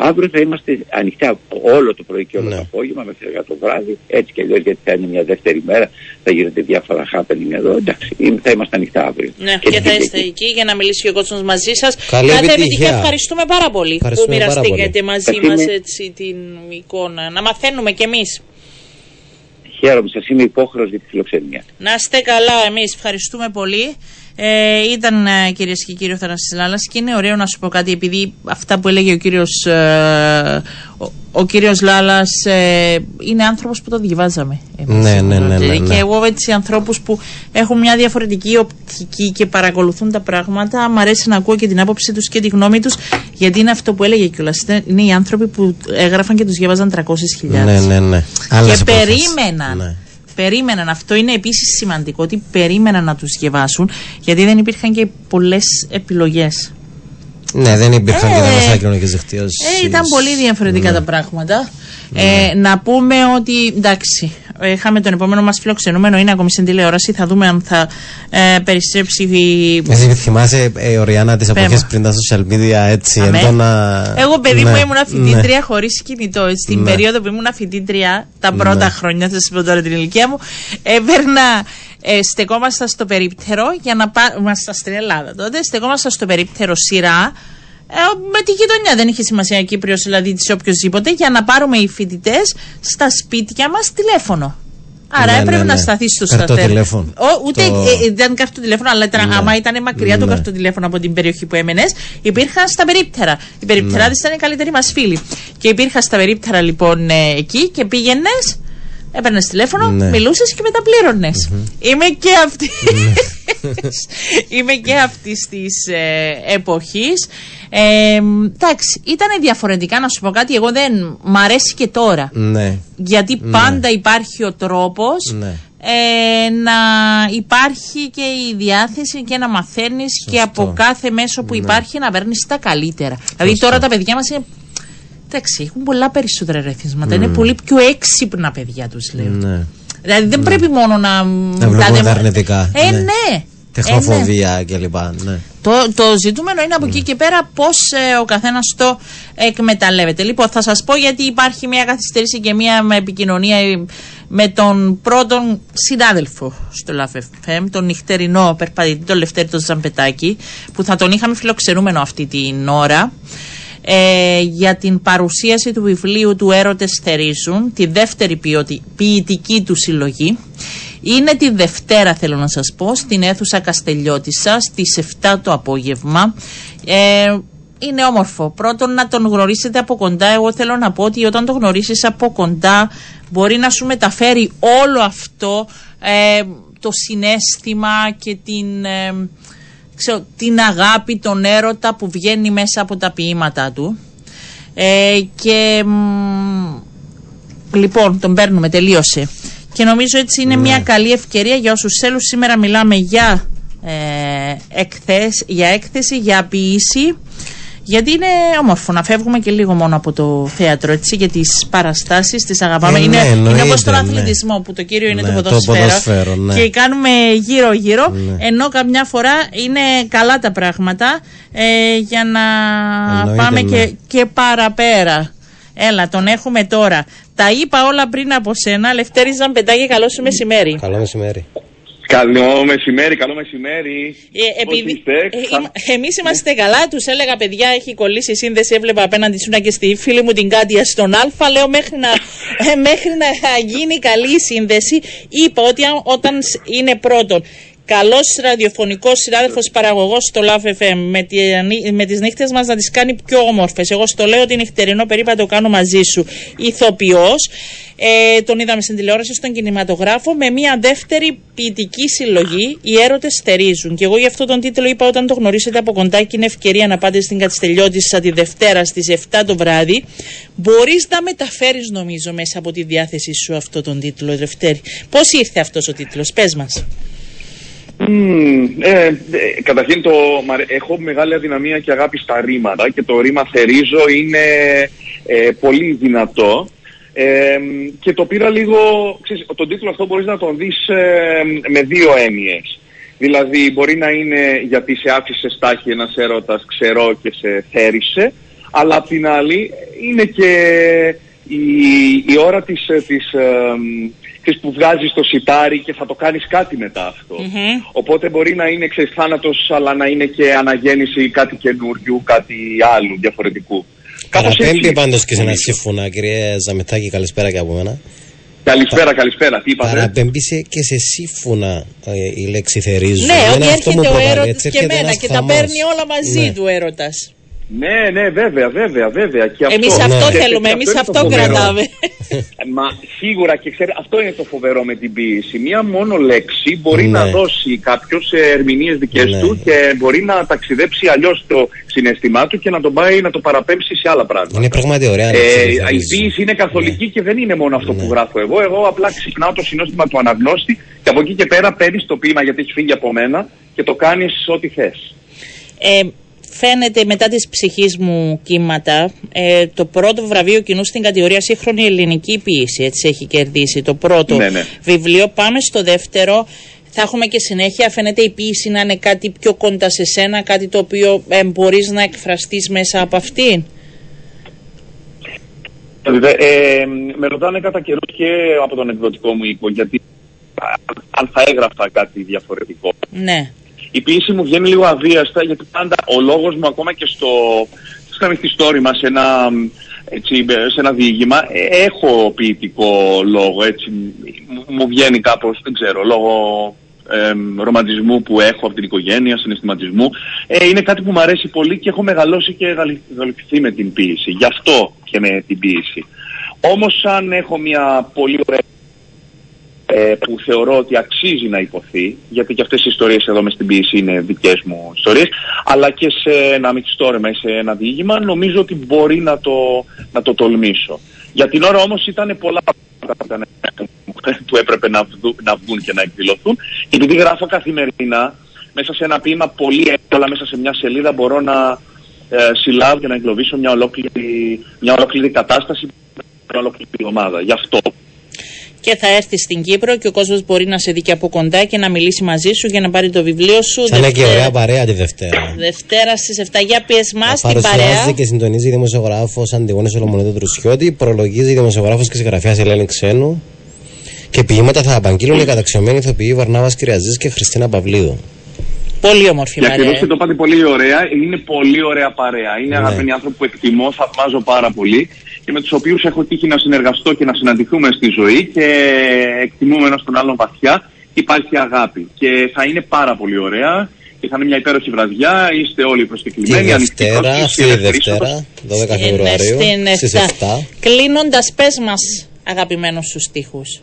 Αύριο θα είμαστε ανοιχτά όλο το πρωί και όλο, ναι, το απόγευμα μέχρι αργά το βράδυ. Έτσι κι αλλιώς, γιατί θα είναι μια δεύτερη μέρα, θα γίνονται διάφορα happening εδώ. Εντάξει, θα είμαστε ανοιχτά αύριο. Ναι, και θα είστε εκεί για να μιλήσει ο κόσμος μαζί σας. Κάθε επιτυχία. Ευχαριστούμε πάρα πολύ, ευχαριστούμε που μοιραστήκατε μαζί μας την εικόνα. Να μαθαίνουμε κι εμείς. Χαίρομαι, σας είμαι υπόχρεος για τη φιλοξενία. Να είστε καλά, εμείς ευχαριστούμε πολύ. Ήταν κυρίες και κύριοι ο Θανάσης Λάλας και είναι ωραίο να σου πω κάτι, επειδή αυτά που έλεγε ο κύριος Λάλας είναι άνθρωπος που το διαβάζαμε εμείς. Ναι. Και εγώ έτσι ανθρώπους που έχουν μια διαφορετική οπτική και παρακολουθούν τα πράγματα, μου αρέσει να ακούω και την άποψη τους και τη γνώμη τους, γιατί είναι αυτό που έλεγε κιόλας. Είναι οι άνθρωποι που έγραφαν και τους διαβάζαν 300.000. Ναι. Και περίμεναν. Ναι. Περίμεναν, αυτό είναι επίσης σημαντικό, ότι περίμεναν να τους διαβάσουν, γιατί δεν υπήρχαν και πολλές επιλογές. Ναι, δεν υπήρχαν και τα μέσα κοινωνικής δικτύωσης. Ήταν πολύ διαφορετικά, ναι, τα πράγματα. Ναι. Να πούμε ότι εντάξει, είχαμε τον επόμενο μας φιλοξενούμενο, είναι ακόμη στην τηλεόραση, θα δούμε αν θα περιστρέψει. Εσύ θυμάσαι, Οριάννα, τις εποχές πριν τα social media, έτσι έντονα. Εγώ, παιδί μου, ήμουν φοιτήτρια χωρίς κινητό. Στην περίοδο που ήμουν φοιτήτρια, τα πρώτα χρόνια, σας είπα τώρα την ηλικία μου, έπαιρνα. Στεκόμαστε στο περίπτερο για να πάμε στην Ελλάδα. Τότε στεκόμαστε στο περίπτερο σειρά με τη γειτονιά. Δεν είχε σημασία Κύπριος, δηλαδή της οποιοδήποτε, για να πάρουμε οι φοιτητές στα σπίτια μας τηλέφωνο. Άρα έπρεπε να σταθεί στο σταθερό. Ούτε ήταν καρτοτηλέφωνο, αλλά άμα ήταν μακριά το καρτοτηλέφωνο από την περιοχή που έμενες, υπήρχαν στα περίπτερα. Οι περίπτεράδες ήταν οι καλύτεροι μας φίλοι. Και υπήρχαν στα περίπτερα λοιπόν εκεί και πήγαινες. έπαιρνες τηλέφωνο, ναι, μιλούσες και μετά πλήρωνες. Mm-hmm. Είμαι και αυτή. Είμαι και αυτής της εποχής. Εντάξει, ήταν διαφορετικά, να σου πω κάτι. Εγώ δεν μ' αρέσει και τώρα. Ναι. Γιατί πάντα υπάρχει ο τρόπος. Ναι. Να υπάρχει και η διάθεση και να μαθαίνεις. Σωστό. Και από κάθε μέσο που υπάρχει να παίρνεις τα καλύτερα. Σωστό. Δηλαδή τώρα τα παιδιά μας είναι, εντάξει, έχουν πολλά περισσότερα ερεθίσματα. Είναι πολύ πιο έξυπνα παιδιά, τους λέω. Ναι. Δηλαδή δεν πρέπει μόνο να βλέπουμε τα αρνητικά. Ναι. Τεχνοφοβία κλπ. Ναι. Το ζητούμενο είναι από εκεί και πέρα πώς ο καθένας το εκμεταλλεύεται. Λοιπόν, θα σας πω, γιατί υπάρχει μια καθυστέρηση και μια επικοινωνία με τον πρώτον συνάδελφο στο ΛΑΦΕΦΕΜ, τον νυχτερινό περπατητή, τον Λευτέρη τον Τζαμπετάκη, που θα τον είχαμε φιλοξενούμενο αυτή την ώρα, για την παρουσίαση του βιβλίου του «Έρωτες θερίζουν», τη δεύτερη ποιητική του συλλογή. Είναι τη Δευτέρα, θέλω να σας πω, στην αίθουσα Καστελιώτισσα στις 7 το απόγευμα. Είναι όμορφο. Πρώτον, να τον γνωρίσετε από κοντά. Εγώ θέλω να πω ότι όταν τον γνωρίσεις από κοντά μπορεί να σου μεταφέρει όλο αυτό το συναίσθημα και την αγάπη, τον έρωτα που βγαίνει μέσα από τα ποίηματά του. Λοιπόν, τον παίρνουμε, τελείωσε. Και νομίζω έτσι είναι μια καλή ευκαιρία για όσους θέλουν. Σήμερα μιλάμε για, για έκθεση, για ποιήση, γιατί είναι όμορφο να φεύγουμε και λίγο μόνο από το θέατρο, έτσι, για τις παραστάσεις, τις αγαπάμε. Είναι όπως τον αθλητισμό, που το κύριο είναι το ποδόσφαιρο. Και κάνουμε γύρω-γύρω, ενώ καμιά φορά είναι καλά τα πράγματα για να πάμε και παραπέρα. Έλα, τον έχουμε τώρα. Τα είπα όλα πριν από σένα. Λευτέρη Τζαμπετάκη, καλό σου μεσημέρι. Καλό μεσημέρι. Καλό μεσημέρι, καλό μεσημέρι. Εμείς είμαστε καλά. Τους έλεγα, παιδιά, έχει κολλήσει η σύνδεση. Έβλεπα απέναντι σου και στη φίλη μου την Κάτια στον Αλφα. Λέω μέχρι να γίνει καλή η σύνδεση. Είπα ότι όταν είναι πρώτον καλός ραδιοφωνικός συνάδελφος παραγωγός στο LAFFM με τις νύχτες μας να τις κάνει πιο όμορφες. Εγώ στο λέω ότι νυχτερινό περίπατο κάνω μαζί σου. Ηθοποιός, τον είδαμε στην τηλεόραση, στον κινηματογράφο, με μια δεύτερη ποιητική συλλογή, «Οι έρωτες θερίζουν». Και εγώ γι' αυτό τον τίτλο είπα, όταν το γνωρίσετε από κοντά και είναι ευκαιρία να πάτε στην Κατστελιώτισσα τη Δευτέρα στις 7 το βράδυ, μπορείς να μεταφέρεις, νομίζω, μέσα από τη διάθεσή σου αυτόν τον τίτλο, Δευτέρη. Πώς ήρθε αυτός ο τίτλος, πες μας. Καταρχήν, έχω μεγάλη αδυναμία και αγάπη στα ρήματα, και το ρήμα θερίζω είναι πολύ δυνατό, και το πήρα λίγο, ξέρεις, τον τίτλο αυτό μπορείς να τον δεις με δύο έννοιες. Δηλαδή μπορεί να είναι γιατί σε άφησε στάχη ένας έρωτας ξερό και σε θέρισε, αλλά απ' την άλλη είναι και η ώρα που βγάζεις το σιτάρι και θα το κάνεις κάτι μετά αυτό. Mm-hmm. Οπότε μπορεί να είναι, ξέρεις, θάνατος, αλλά να είναι και αναγέννηση κάτι καινούριου, κάτι άλλου, διαφορετικού. Παραπέμπει πάντως και σε ένα σύμφωνα, κυρία Τζαμπετάκη, καλησπέρα και από μένα. Καλησπέρα, τι είπατε. Παραπέμπησε και σε σύμφωνα η λέξη θερίζουν. Ναι, ότι έρχεται ο έρωτας και μένα και τα παίρνει όλα μαζί, ναι, του έρωτας. Ναι, βέβαια. Εμείς αυτό θέλουμε, εμείς αυτό κρατάμε. Μα σίγουρα, και ξέρετε, αυτό είναι το φοβερό με την ποιήση. Μία μόνο λέξη μπορεί να δώσει κάποιος ερμηνείες δικές του και μπορεί να ταξιδέψει αλλιώς το συναισθημά του και να το πάει να το παραπέμψει σε άλλα πράγματα. Είναι πράγματι ωραία. Η ποιήση είναι καθολική και δεν είναι μόνο αυτό που γράφω εγώ. Εγώ απλά ξυπνάω το συναίσθημα του αναγνώστη και από εκεί και πέρα παίρνεις το ποίημα, γιατί έχει φύγει από μένα, και το κάνεις ό,τι θες. Φαίνεται μετά τις ψυχής μου κύματα, το πρώτο βραβείο κοινού στην κατηγορία σύγχρονη ελληνική ποιήση, έτσι, έχει κερδίσει το πρώτο βιβλίο. Πάμε στο δεύτερο, θα έχουμε και συνέχεια. Φαίνεται η ποιήση να είναι κάτι πιο κοντά σε σένα, κάτι το οποίο μπορείς να εκφραστείς μέσα από αυτήν. Με ρωτάνε κατά καιρούς και από τον εκδοτικό μου οίκο, γιατί αν θα έγραφα κάτι διαφορετικό. Ναι. Η ποιήση μου βγαίνει λίγο αβίαστα, γιατί πάντα ο λόγος μου, ακόμα και στην ανοιχτή story μας, σε ένα διήγημα, έχω ποιητικό λόγο, έτσι, μου βγαίνει κάπως, δεν ξέρω, λόγω ρομαντισμού που έχω από την οικογένεια, συναισθηματισμού. Είναι κάτι που μου αρέσει πολύ και έχω μεγαλώσει και γαλυπηθεί με την ποιήση, γι' αυτό και με την ποιήση. Όμως αν έχω μια πολύ ωραία που θεωρώ ότι αξίζει να υποθεί, γιατί και αυτές οι ιστορίες εδώ μες στην ποιήση είναι δικές μου ιστορίες, αλλά και σε ένα μυθιστόρημα ή σε ένα διήγημα νομίζω ότι μπορεί να το τολμήσω. Για την ώρα όμως ήταν πολλά πράγματα που έπρεπε να βγουν και να εκδηλωθούν, επειδή γράφω καθημερινά μέσα σε ένα ποίημα πολύ εύκολα, μέσα σε μια σελίδα μπορώ να συλλάβω και να εγκλωβίσω μια ολόκληρη κατάσταση, μια ολόκληρη ομάδα. Γι' αυτό. Και θα έρθει στην Κύπρο και ο κόσμος μπορεί να σε δει και από κοντά και να μιλήσει μαζί σου για να πάρει το βιβλίο σου. Θα είναι και ωραία παρέα τη Δευτέρα. Δευτέρα στις 7. Για πιες μας την παρέα. Παρουσιάζει και συντονίζει η δημοσιογράφος Αντιγόνη Σολομωνίδου Τρουσιώτη, προλογίζει η δημοσιογράφος και συγγραφέας Ελένη Ξένου. Και ποιήματα θα απαγγείλουν οι καταξιωμένοι ηθοποιοί Βαρνάβας Κυριαζής και Χριστίνα Πολύ. Πολύ όμορφη παρέα. Και ακριβώς το πάτε πολύ ωραία. Είναι πολύ ωραία παρέα. Είναι αγαπημένοι άνθρωποι που εκτιμώ, θαυμάζω πάρα πολύ και με τους οποίους έχω τύχει να συνεργαστώ και να συναντηθούμε στη ζωή και εκτιμούμε ένας τον άλλον βαθιά. Υπάρχει αγάπη και θα είναι πάρα πολύ ωραία και θα είναι μια υπέροχη βραδιά. Είστε όλοι προσκεκλημένοι. Αυτή η Δευτέρα, 12 Φεβρουαρίου, στις 7. Κλείνοντας, πες μας αγαπημένους σου στίχους.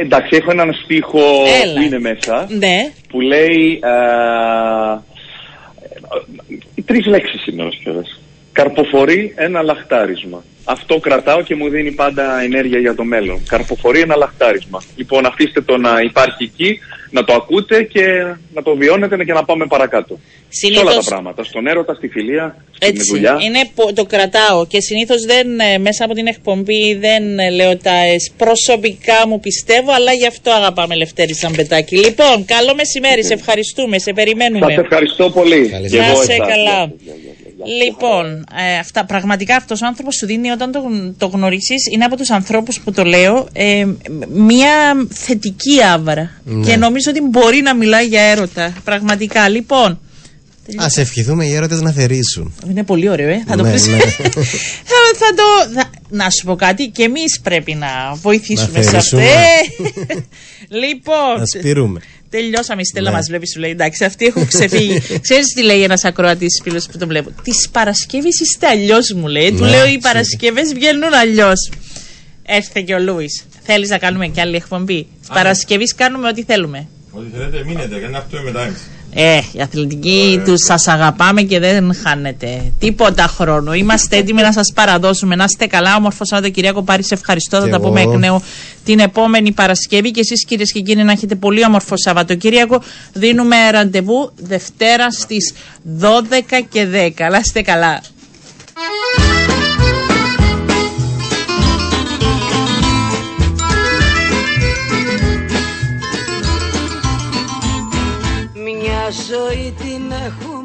Εντάξει, έχω έναν στίχο που είναι μέσα, ναι, που λέει τρεις λέξεις σήμερα σχεδές. Καρποφορεί ένα λαχτάρισμα. Αυτό κρατάω και μου δίνει πάντα ενέργεια για το μέλλον. Καρποφορεί ένα λαχτάρισμα. Λοιπόν, αφήστε το να υπάρχει εκεί, να το ακούτε και να το βιώνετε και να πάμε παρακάτω. Συνήθως... σε όλα τα πράγματα. Στον έρωτα, στη φιλία, στην δουλειά. Είναι, το κρατάω και συνήθως δεν, μέσα από την εκπομπή δεν λέω τα προσωπικά μου πιστεύω, αλλά γι' αυτό αγαπάμε Λευτέρη Τζαμπετάκη. Λοιπόν, καλό μεσημέρι, σε ευχαριστούμε, σε περιμένουμε. Σας ευχαριστώ πολύ. Να σε καλά. Λοιπόν, αυτά, πραγματικά αυτός ο άνθρωπος σου δίνει, όταν το γνωρίσεις, είναι από τους ανθρώπους που το λέω, μια θετική άβαρα. Ναι. Και νομίζω ότι μπορεί να μιλάει για έρωτα. Πραγματικά, λοιπόν. Ας ευχηθούμε οι έρωτες να θερήσουν. Είναι πολύ ωραίο, θα το πεις. Ναι. Να σου πω κάτι, και εμείς πρέπει να βοηθήσουμε σε αυτό. Λοιπόν. Να σπηρούμε. Τελειώσαμε, η Στέλλα μας βλέπει, σου λέει εντάξει, αυτοί έχουν ξεφύγει. Ξέρεις τι λέει ένας ακροατής φίλος που τον βλέπω? Τις Παρασκευές είστε αλλιώς, μου λέει. Του λέω οι Παρασκευές βγαίνουν αλλιώς. Έρθε και ο Λούις. Θέλεις να κάνουμε και άλλη εκπομπή? Τις Παρασκευές κάνουμε ό,τι θέλουμε. Ό,τι θέλετε, μείνετε, δεν αυτό μετά εμείς. Η αθλητική του σας αγαπάμε και δεν χάνετε τίποτα χρόνο. Είμαστε έτοιμοι να σας παραδώσουμε. Να είστε καλά, όμορφο Σαββατοκύριακο. Πάρη, σε ευχαριστώ. Θα τα πούμε εκ νέου την επόμενη Παρασκευή. Και εσείς, κυρίες και κύριοι, να έχετε πολύ όμορφο Σαββατοκύριακο. Δίνουμε ραντεβού Δευτέρα στις 12:10. Να είστε καλά. Ζωή την έχω